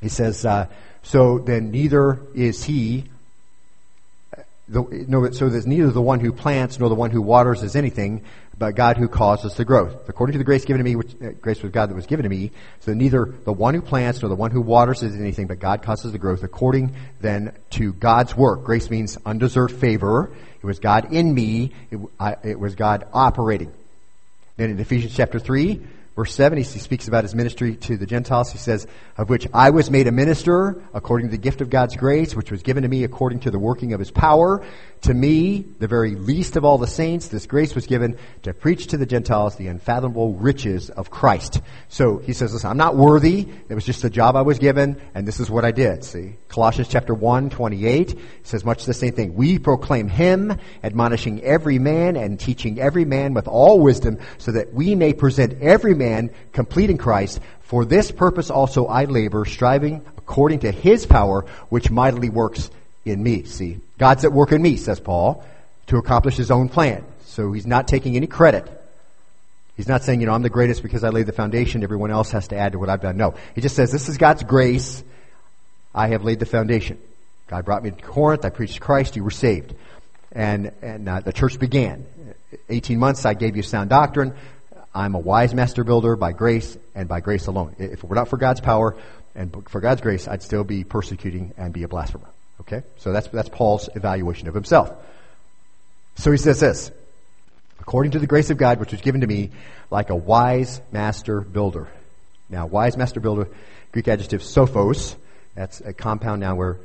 he says, so there's neither the one who plants nor the one who waters is anything, but God who causes the growth. According to the grace given to me, which grace was God that was given to me, so neither the one who plants nor the one who waters is anything, but God causes the growth according then to God's work. Grace means undeserved favor. It was God in me. It was God operating. Then in Ephesians chapter 3, verse 7, he speaks about his ministry to the Gentiles. He says, of which I was made a minister according to the gift of God's grace, which was given to me according to the working of his power. To me, the very least of all the saints, this grace was given to preach to the Gentiles the unfathomable riches of Christ. So he says, listen, I'm not worthy. It was just the job I was given, and this is what I did. See, Colossians chapter 1:28 says much the same thing. We proclaim him, admonishing every man and teaching every man with all wisdom, so that we may present every man complete in Christ. For this purpose also I labor, striving according to his power, which mightily works in me. See, God's at work in me, says Paul, to accomplish his own plan. So he's not taking any credit. He's not saying, I'm the greatest because I laid the foundation. Everyone else has to add to what I've done. No, he just says, this is God's grace. I have laid the foundation. God brought me to Corinth. I preached Christ. You were saved. And the church began. 18 months, I gave you sound doctrine. I'm a wise master builder by grace and by grace alone. If it were not for God's power and for God's grace, I'd still be persecuting and be a blasphemer. Okay? So that's Paul's evaluation of himself. So he says this, according to the grace of God, which was given to me, like a wise master builder. Now, wise master builder, Greek adjective sophos, that's a compound noun where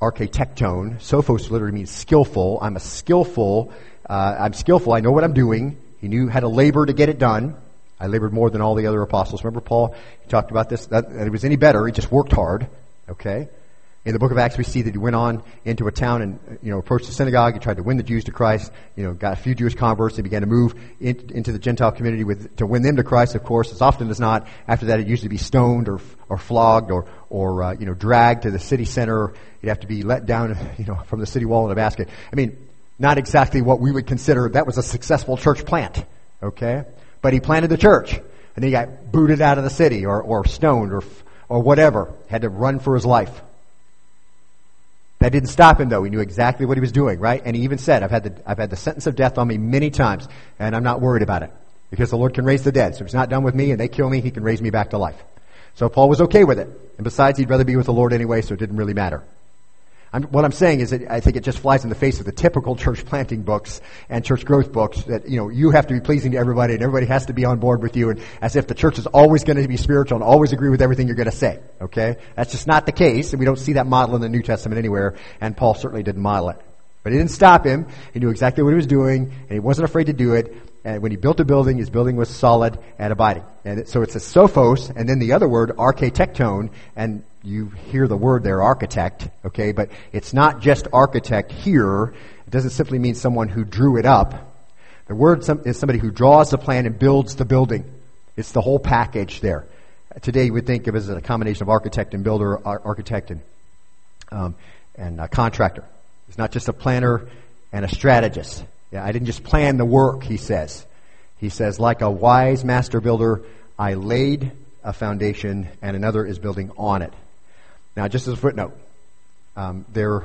architectone, sophos literally means skillful. I'm skillful, I know what I'm doing. He knew how to labor to get it done. I labored more than all the other apostles. Remember Paul, he talked about this, that it was any better. He just worked hard, okay? In the book of Acts, we see that he went on into a town and, approached the synagogue. He tried to win the Jews to Christ, got a few Jewish converts and began to move into the Gentile community to win them to Christ, of course, as often as not. After that, he'd usually be stoned or flogged or dragged to the city center. He'd have to be let down, from the city wall in a basket. I mean, not exactly what we would consider. That was a successful church plant, okay? But he planted the church, and then he got booted out of the city or stoned or whatever. Had to run for his life. That didn't stop him, though. He knew exactly what he was doing, right? And he even said, I've had the sentence of death on me many times, and I'm not worried about it because the Lord can raise the dead. So if he's not done with me and they kill me, he can raise me back to life. So Paul was okay with it. And besides, he'd rather be with the Lord anyway, so it didn't really matter. What I'm saying is that I think it just flies in the face of the typical church planting books and church growth books that, you have to be pleasing to everybody and everybody has to be on board with you, and as if the church is always going to be spiritual and always agree with everything you're going to say, okay? That's just not the case, and we don't see that model in the New Testament anywhere, and Paul certainly didn't model it. But it didn't stop him. He knew exactly what he was doing, and he wasn't afraid to do it. And when he built a building, his building was solid and abiding. And so it's a sophos, and then the other word, architectone, and you hear the word there, architect, okay? But it's not just architect here. It doesn't simply mean someone who drew it up. The word is somebody who draws the plan and builds the building. It's the whole package there. Today you would think of it as a combination of architect and builder, architect and contractor. It's not just a planner and a strategist. Yeah, I didn't just plan the work, he says. He says, like a wise master builder, I laid a foundation and another is building on it. Now, just as a footnote, there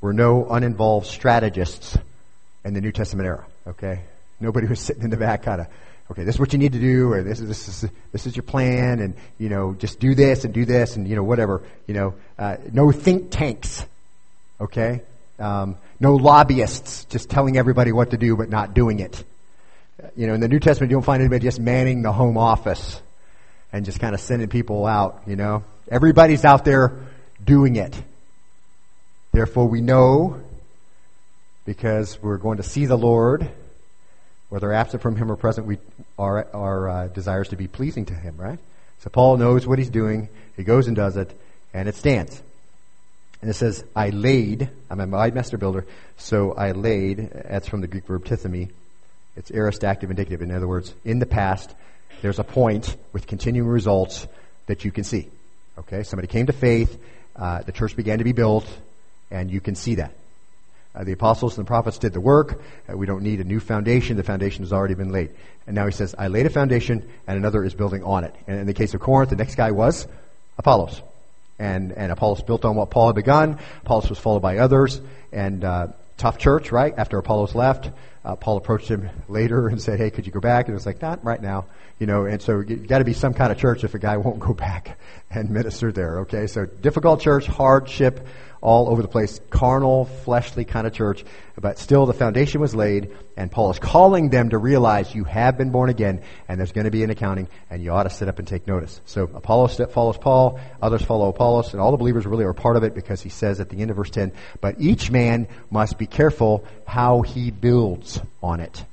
were no uninvolved strategists in the New Testament era, okay? Nobody was sitting in the back kind of, okay, this is what you need to do, or this is your plan, and, just do this, and, whatever. No think tanks, okay? No lobbyists just telling everybody what to do but not doing it. In the New Testament, you don't find anybody just manning the home office and just kind of sending people out, Everybody's out there doing it. Therefore, we know, because we're going to see the Lord, whether absent from Him or present, our desires to be pleasing to Him, right? So Paul knows what he's doing. He goes and does it, and it stands. And it says, I'm a master builder, so I laid. That's from the Greek verb tithemi. It's aorist, active, indicative. In other words, in the past, there's a point with continuing results that you can see. Okay, somebody came to faith, the church began to be built, and you can see that. The apostles and the prophets did the work. We don't need a new foundation. The foundation has already been laid. And now he says, I laid a foundation, and another is building on it. And in the case of Corinth, the next guy was Apollos. And Apollos built on what Paul had begun. Apollos was followed by others. And tough church, right? After Apollos left, Paul approached him later and said, hey, could you go back? And it was like, not right now. And so you got to be some kind of church if a guy won't go back and minister there, okay? So difficult church, hardship all over the place, carnal, fleshly kind of church. But still the foundation was laid, and Paul is calling them to realize you have been born again, and there's going to be an accounting, and you ought to sit up and take notice. So Apollos follows Paul, others follow Apollos, and all the believers really are part of it, because he says at the end of verse 10, but each man must be careful how he builds on it.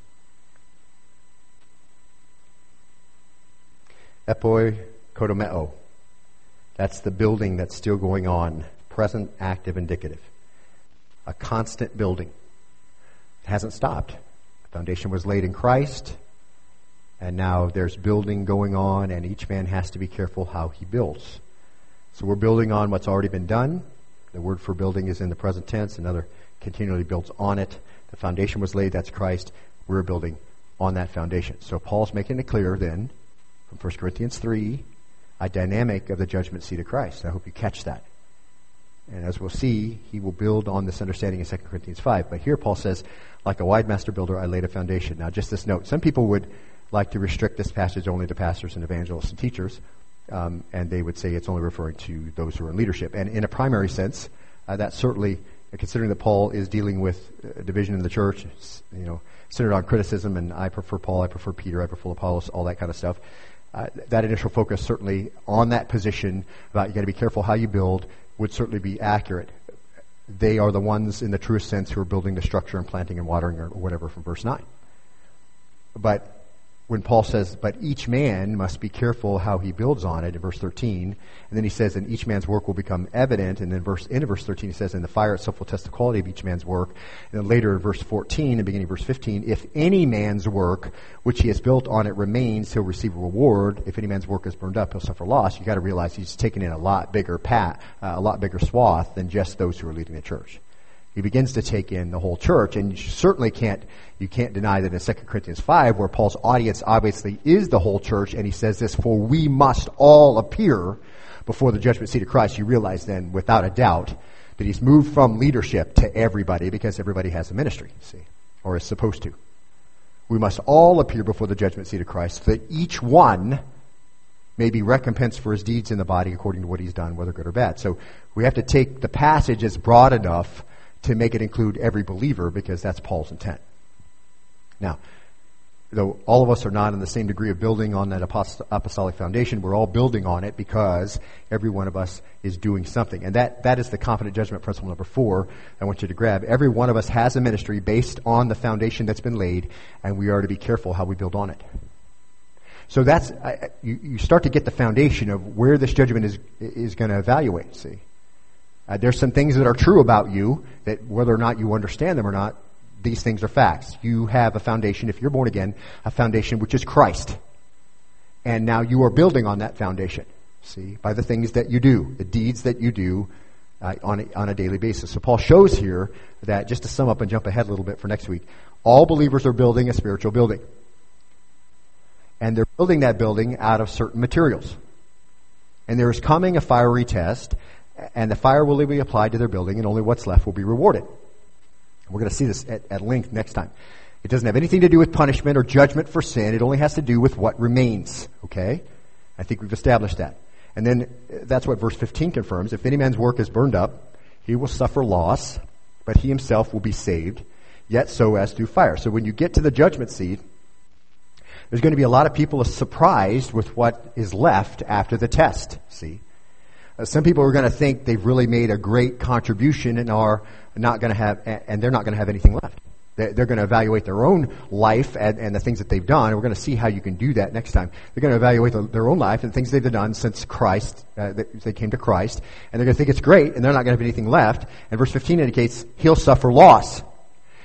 Epoi kodomeo. That's the building that's still going on. Present, active, indicative. A constant building. It hasn't stopped. The foundation was laid in Christ, and now there's building going on, and each man has to be careful how he builds. So we're building on what's already been done. The word for building is in the present tense. Another continually builds on it. The foundation was laid. That's Christ. We're building on that foundation. So Paul's making it clear then, from 1 Corinthians 3, a dynamic of the judgment seat of Christ. I hope you catch that. And as we'll see, he will build on this understanding in 2 Corinthians 5. But here Paul says, like a wise master builder, I laid a foundation. Now, just this note. Some people would like to restrict this passage only to pastors and evangelists and teachers, and they would say it's only referring to those who are in leadership. And in a primary sense, that certainly, considering that Paul is dealing with division in the church, centered on criticism, and I prefer Paul, I prefer Peter, I prefer Apollos, all that kind of stuff. That initial focus certainly on that position about you got to be careful how you build would certainly be accurate. They are the ones in the truest sense who are building the structure and planting and watering or whatever from verse 9. But when Paul says, but each man must be careful how he builds on it in verse 13, and then he says, and each man's work will become evident, and then in verse 13 he says, and the fire itself will test the quality of each man's work. And then later in verse 14 and beginning of verse 15, if any man's work which he has built on it remains, he'll receive a reward. If any man's work is burned up, he'll suffer loss. You got to realize he's taking in a lot bigger swath than just those who are leading the church. He begins to take in the whole church, and you can't deny that in 2 Corinthians 5, where Paul's audience obviously is the whole church, and he says this, for we must all appear before the judgment seat of Christ, you realize then, without a doubt, that he's moved from leadership to everybody, because everybody has a ministry, or is supposed to. We must all appear before the judgment seat of Christ, so that each one may be recompensed for his deeds in the body according to what he's done, whether good or bad. So we have to take the passage as broad enough to make it include every believer, because that's Paul's intent. Now, though all of us are not in the same degree of building on that apostolic foundation, we're all building on it because every one of us is doing something. And that is the confident judgment principle number 4 I want you to grab. Every one of us has a ministry based on the foundation that's been laid, and we are to be careful how we build on it. So that's you start to get the foundation of where this judgment is going to evaluate, see. There's some things that are true about you that, whether or not you understand them or not, these things are facts. You have a foundation, if you're born again, a foundation which is Christ. And now you are building on that foundation, see, by the things that you do, the deeds that you do on a daily basis. So Paul shows here that, just to sum up and jump ahead a little bit for next week, all believers are building a spiritual building. And they're building that building out of certain materials. And there is coming a fiery test, and the fire will be applied to their building, and only what's left will be rewarded. We're going to see this at length next time. It doesn't have anything to do with punishment or judgment for sin. It only has to do with what remains, okay? I think we've established that. And then that's what verse 15 confirms. If any man's work is burned up, he will suffer loss, but he himself will be saved, yet so as through fire. So when you get to the judgment seat, there's going to be a lot of people surprised with what is left after the test, see? Some people are going to think they've really made a great contribution and are not going to have, and they're not going to have anything left. They're going to evaluate their own life and the things that they've done. And we're going to see how you can do that next time. They're going to evaluate their own life and the things they've done since Christ, they came to Christ, and they're going to think it's great, and they're not going to have anything left. And verse 15 indicates he'll suffer loss.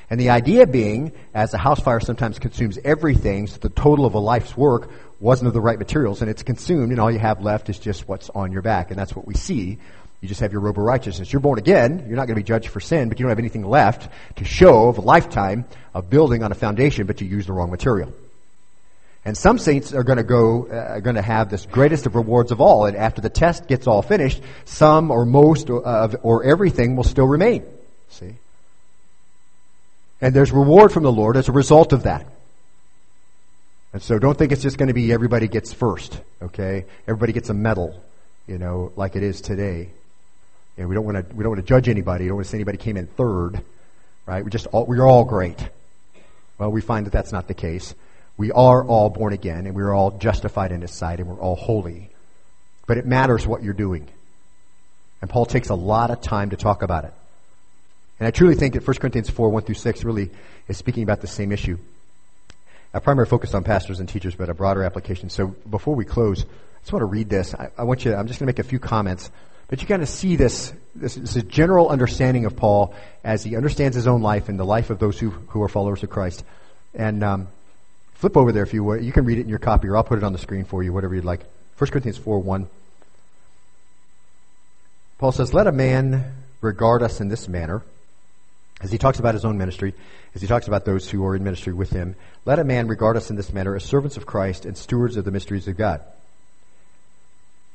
And the idea being, as a house fire sometimes consumes everything, so the total of a life's work wasn't of the right materials, and it's consumed, and all you have left is just what's on your back. And that's what we see. You just have your robe of righteousness. You're born again. You're not going to be judged for sin, but you don't have anything left to show of a lifetime of building on a foundation, but you use the wrong material. And some saints are going to have this greatest of rewards of all, and after the test gets all finished, some or most of or everything will still remain. See? And there's reward from the Lord as a result of that. And so don't think it's just going to be everybody gets first, okay? Everybody gets a medal, you know, like it is today. You know, we don't want to judge anybody. We don't want to say anybody came in third, right? We're all great. Well, we find that that's not the case. We are all born again, and we're all justified in His sight, and we're all holy. But it matters what you're doing. And Paul takes a lot of time to talk about it. And I truly think that 1 Corinthians 4, 1 through 6 really is speaking about the same issue. Our primary focus on pastors and teachers, but a broader application. So before we close, I just want to read this. I'm just going to make a few comments, but you kind of see this general understanding of Paul as he understands his own life and the life of those who are followers of Christ. And flip over there if you will. You can read it in your copy, or I'll put it on the screen for you, whatever you'd like. 1 Corinthians 4, 1. Paul says, "Let a man regard us in this manner," as he talks about his own ministry, as he talks about those who are in ministry with him, "let a man regard us in this manner as servants of Christ and stewards of the mysteries of God.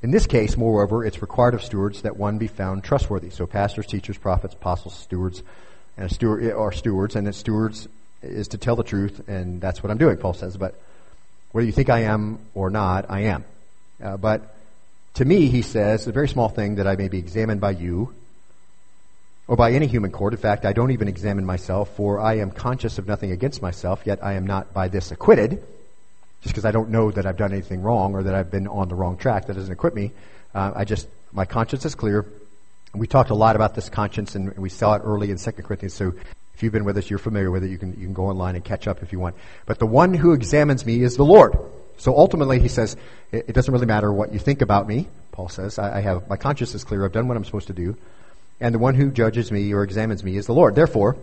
In this case, moreover, it's required of stewards that one be found trustworthy." So pastors, teachers, prophets, apostles, stewards, and a steward are stewards, and that stewards is to tell the truth, and that's what I'm doing, Paul says. But whether you think I am or not, I am. But to me, he says, a very small thing that I may be examined by you, or by any human court. In fact, I don't even examine myself, for I am conscious of nothing against myself, yet I am not by this acquitted, just because I don't know that I've done anything wrong or that I've been on the wrong track. That doesn't acquit me. My conscience is clear. We talked a lot about this conscience, and we saw it early in 2 Corinthians, so if you've been with us, you're familiar with it. You can go online and catch up if you want. But the one who examines me is the Lord. So ultimately, he says, it doesn't really matter what you think about me, Paul says. My conscience is clear. I've done what I'm supposed to do. And the one who judges me or examines me is the Lord. Therefore,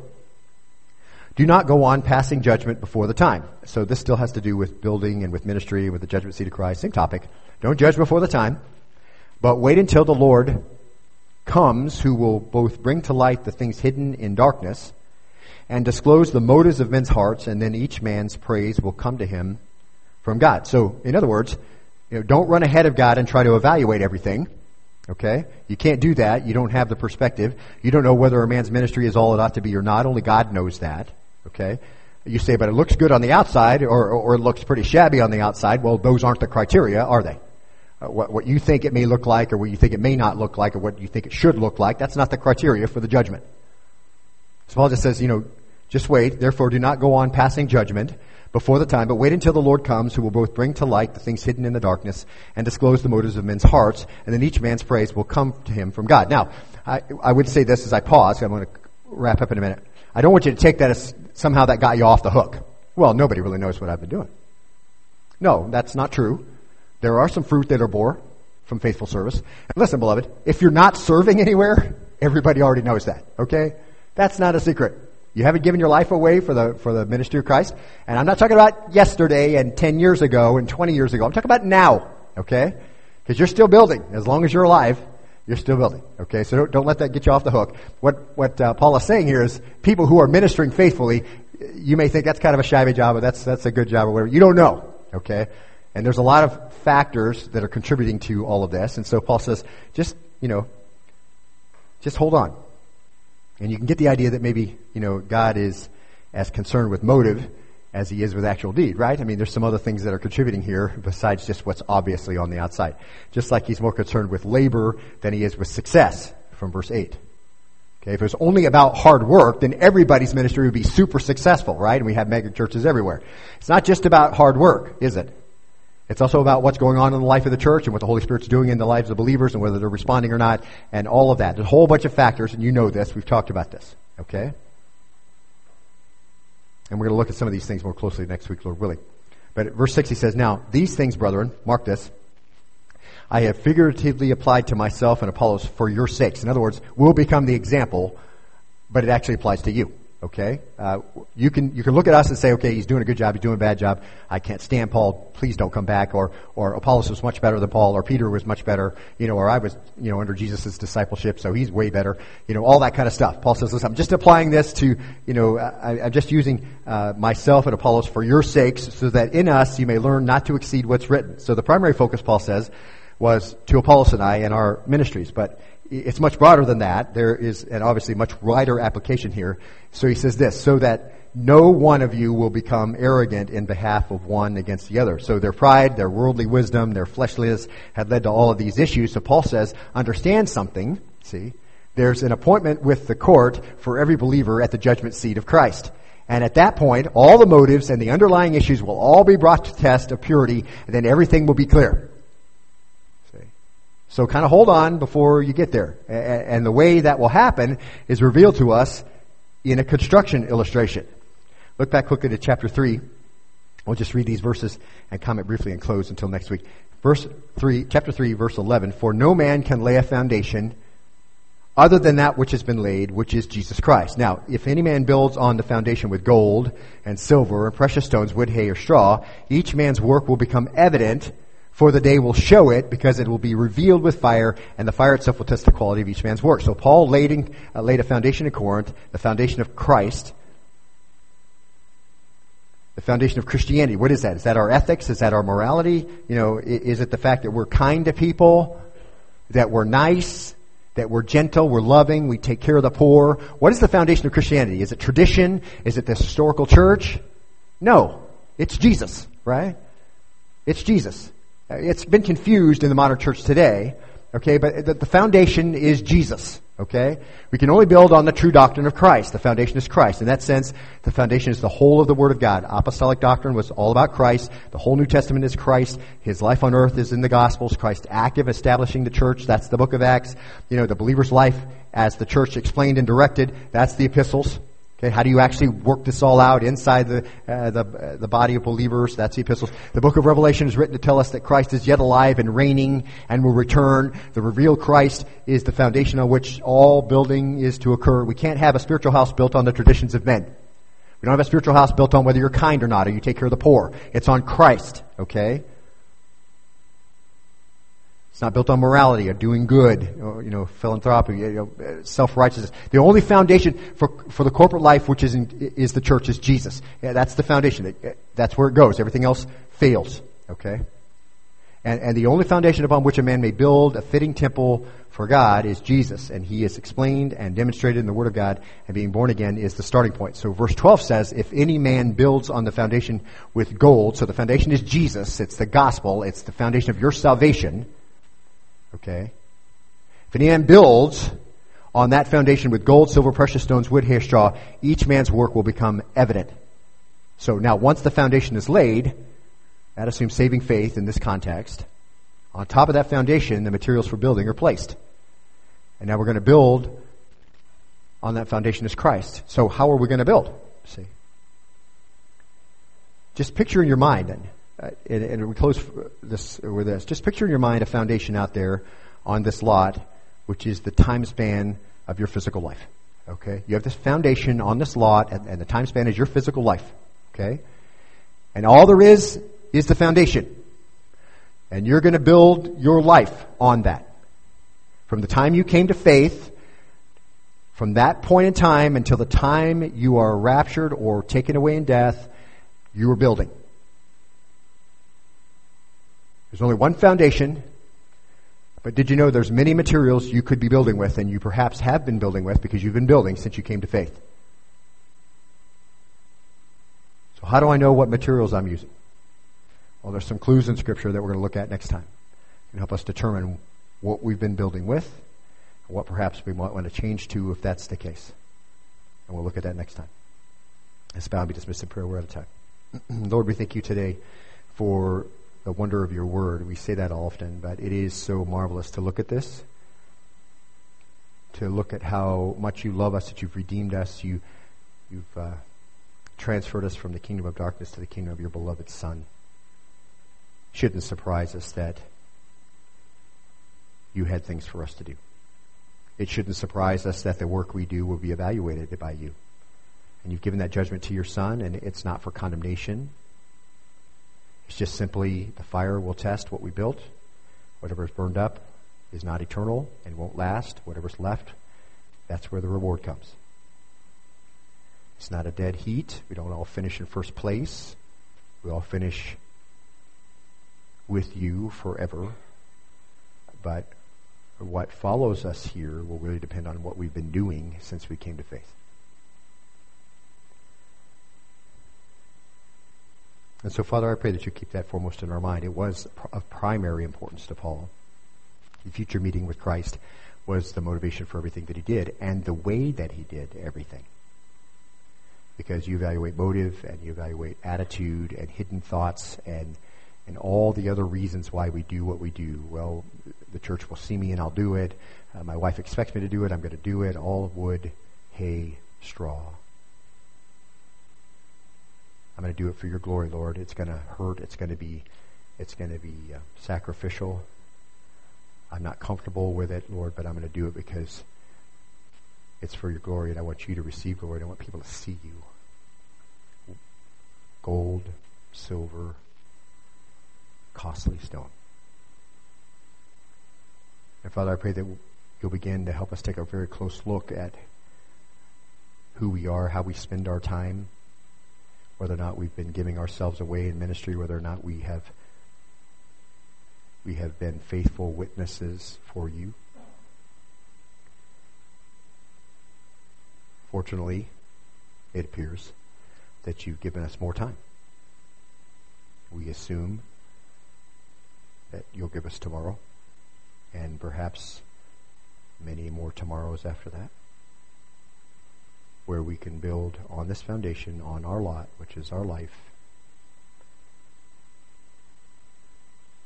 do not go on passing judgment before the time. So this still has to do with building and with ministry, with the judgment seat of Christ. Same topic. Don't judge before the time, but wait until the Lord comes, who will both bring to light the things hidden in darkness and disclose the motives of men's hearts, and then each man's praise will come to him from God. So, in other words, don't run ahead of God and try to evaluate everything. Okay? You can't do that. You don't have the perspective. You don't know whether a man's ministry is all it ought to be or not. Only God knows that. Okay? You say, but it looks good on the outside, or it looks pretty shabby on the outside. Well, those aren't the criteria, are they? what you think it may look like or what you think it may not look like or what you think it should look like, that's not the criteria for the judgment. So Paul just says, just wait, therefore do not go on passing judgment before the time, but wait until the Lord comes, who will both bring to light the things hidden in the darkness and disclose the motives of men's hearts, and then each man's praise will come to him from God. Now, I would say this as I pause, I'm going to wrap up in a minute. I don't want you to take that as somehow that got you off the hook. Well, nobody really knows what I've been doing. No, that's not true. There are some fruit that are bore from faithful service. And listen, beloved, if you're not serving anywhere, everybody already knows that, okay? That's not a secret. You haven't given your life away for the ministry of Christ. And I'm not talking about yesterday and 10 years ago and 20 years ago. I'm talking about now, okay? Because you're still building. As long as you're alive, you're still building, okay? So don't let that get you off the hook. What Paul is saying here is people who are ministering faithfully, you may think that's kind of a shabby job or that's a good job or whatever. You don't know, okay? And there's a lot of factors that are contributing to all of this. And so Paul says, just hold on. And you can get the idea that maybe, God is as concerned with motive as he is with actual deed, right? I mean, there's some other things that are contributing here besides just what's obviously on the outside. Just like he's more concerned with labor than he is with success from verse 8. Okay, if it was only about hard work, then everybody's ministry would be super successful, right? And we have mega churches everywhere. It's not just about hard work, is it? It's also about what's going on in the life of the church and what the Holy Spirit's doing in the lives of believers and whether they're responding or not and all of that. There's a whole bunch of factors, and you know this. We've talked about this, okay? And we're going to look at some of these things more closely next week, Lord willing. But at verse 6, he says, "Now, these things, brethren," mark this, "I have figuratively applied to myself and Apollos for your sakes." In other words, we'll become the example, but it actually applies to you. Okay, you can look at us and say, okay, he's doing a good job, he's doing a bad job. I can't stand Paul. Please don't come back. Or Apollos was much better than Paul, or Peter was much better. Or I was, under Jesus' discipleship, so he's way better. All that kind of stuff. Paul says, listen, I'm just applying this to, I'm just using myself and Apollos for your sakes, so that in us you may learn not to exceed what's written. So the primary focus, Paul says, was to Apollos and I and our ministries, but it's much broader than that. There is an obviously much wider application here. So he says this, so that no one of you will become arrogant in behalf of one against the other. So their pride, their worldly wisdom, their fleshliness had led to all of these issues. So Paul says, understand something, see, there's an appointment with the court for every believer at the judgment seat of Christ. And at that point, all the motives and the underlying issues will all be brought to test of purity, and then everything will be clear. So kind of hold on before you get there. And the way that will happen is revealed to us in a construction illustration. Look back quickly to chapter 3. We'll just read these verses and comment briefly and close until next week. Chapter 3, verse 11, "For no man can lay a foundation other than that which has been laid, which is Jesus Christ. Now, if any man builds on the foundation with gold and silver and precious stones, wood, hay, or straw, each man's work will become evident, for the day will show it, because it will be revealed with fire, and the fire itself will test the quality of each man's work." So Paul laid a foundation in Corinth, the foundation of Christ, the foundation of Christianity. What is that? Is that our ethics? Is that our morality? Is it the fact that we're kind to people, that we're nice, that we're gentle, we're loving, we take care of the poor? What is the foundation of Christianity? Is it tradition? Is it the historical church? No. It's Jesus, right? It's Jesus. It's been confused in the modern church today, okay, but the foundation is Jesus, okay? We can only build on the true doctrine of Christ. The foundation is Christ. In that sense, the foundation is the whole of the Word of God. Apostolic doctrine was all about Christ. The whole New Testament is Christ. His life on earth is in the Gospels. Christ active, establishing the church. That's the book of Acts. The believer's life as the church explained and directed. That's the epistles. Okay, how do you actually work this all out inside the body of believers? That's the epistles. The book of Revelation is written to tell us that Christ is yet alive and reigning and will return. The revealed Christ is the foundation on which all building is to occur. We can't have a spiritual house built on the traditions of men. We don't have a spiritual house built on whether you're kind or not or you take care of the poor. It's on Christ, okay? It's not built on morality or doing good, or, philanthropy, self-righteousness. The only foundation for the corporate life, which is the church, is Jesus. Yeah, that's the foundation. That's where it goes. Everything else fails. Okay? And the only foundation upon which a man may build a fitting temple for God is Jesus. And he is explained and demonstrated in the Word of God, and being born again is the starting point. So verse 12 says, if any man builds on the foundation with gold, so the foundation is Jesus, it's the gospel, it's the foundation of your salvation, okay? If any man builds on that foundation with gold, silver, precious stones, wood, hay, straw, each man's work will become evident. So now once the foundation is laid, that assumes saving faith in this context. On top of that foundation, the materials for building are placed. And now we're going to build on that foundation as Christ. So how are we going to build? See, just picture in your mind, and we close this with this, just picture in your mind a foundation out there on this lot, which is the time span of your physical life. Okay? You have this foundation on this lot, and the time span is your physical life. Okay? And all there is the foundation. And you're going to build your life on that. From the time you came to faith, from that point in time until the time you are raptured or taken away in death, you are building. There's only one foundation, but did you know there's many materials you could be building with, and you perhaps have been building with because you've been building since you came to faith. So how do I know what materials I'm using? Well, there's some clues in Scripture that we're going to look at next time and help us determine what we've been building with and what perhaps we might want to change to if that's the case. And we'll look at that next time. Let's bow and be dismissed in prayer. We're out of time. Lord, we thank you today for the wonder of your word. We say that often, but it is so marvelous to look at this, to look at how much you love us, that you've redeemed us, you've transferred us from the kingdom of darkness to the kingdom of your beloved Son. Shouldn't surprise us that you had things for us to do. It shouldn't surprise us that the work we do will be evaluated by you. And you've given that judgment to your Son, and it's not for condemnation. It's just simply the fire will test what we built. Whatever is burned up is not eternal and won't last. Whatever's left, that's where the reward comes. It's not a dead heat. We don't all finish in first place. We all finish with you forever, but what follows us here will really depend on what we've been doing since we came to faith. And so, Father, I pray that you keep that foremost in our mind. It was of primary importance to Paul. The future meeting with Christ was the motivation for everything that he did and the way that he did everything. Because you evaluate motive and you evaluate attitude and hidden thoughts and all the other reasons why we do what we do. Well, the church will see me and I'll do it. My wife expects me to do it. I'm going to do it. All wood, hay, straw. I'm going to do it for your glory, Lord. It's going to hurt. It's going to be sacrificial. I'm not comfortable with it, Lord, but I'm going to do it because it's for your glory, and I want you to receive glory. I want people to see you. Gold, silver, costly stone. And Father, I pray that you'll begin to help us take a very close look at who we are, how we spend our time, whether or not we've been giving ourselves away in ministry, whether or not we have been faithful witnesses for you. Fortunately, it appears that you've given us more time. We assume that you'll give us tomorrow, and perhaps many more tomorrows after that, where we can build on this foundation, on our lot, which is our life,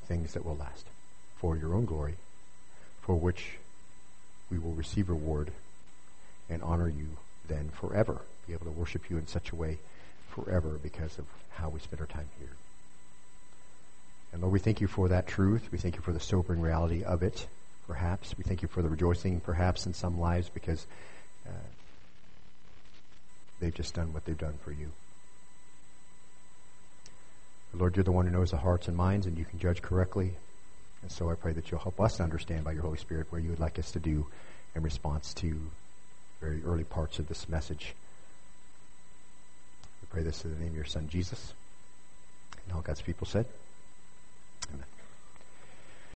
things that will last for your own glory, for which we will receive reward and honor you then forever, be able to worship you in such a way forever because of how we spend our time here. And Lord, we thank you for that truth. We thank you for the sobering reality of it, perhaps. We thank you for the rejoicing, perhaps, in some lives because they've just done what they've done for you. But Lord, you're the one who knows the hearts and minds, and you can judge correctly. And so I pray that you'll help us understand by your Holy Spirit what you would like us to do in response to very early parts of this message. We pray this in the name of your Son, Jesus. And all God's people said.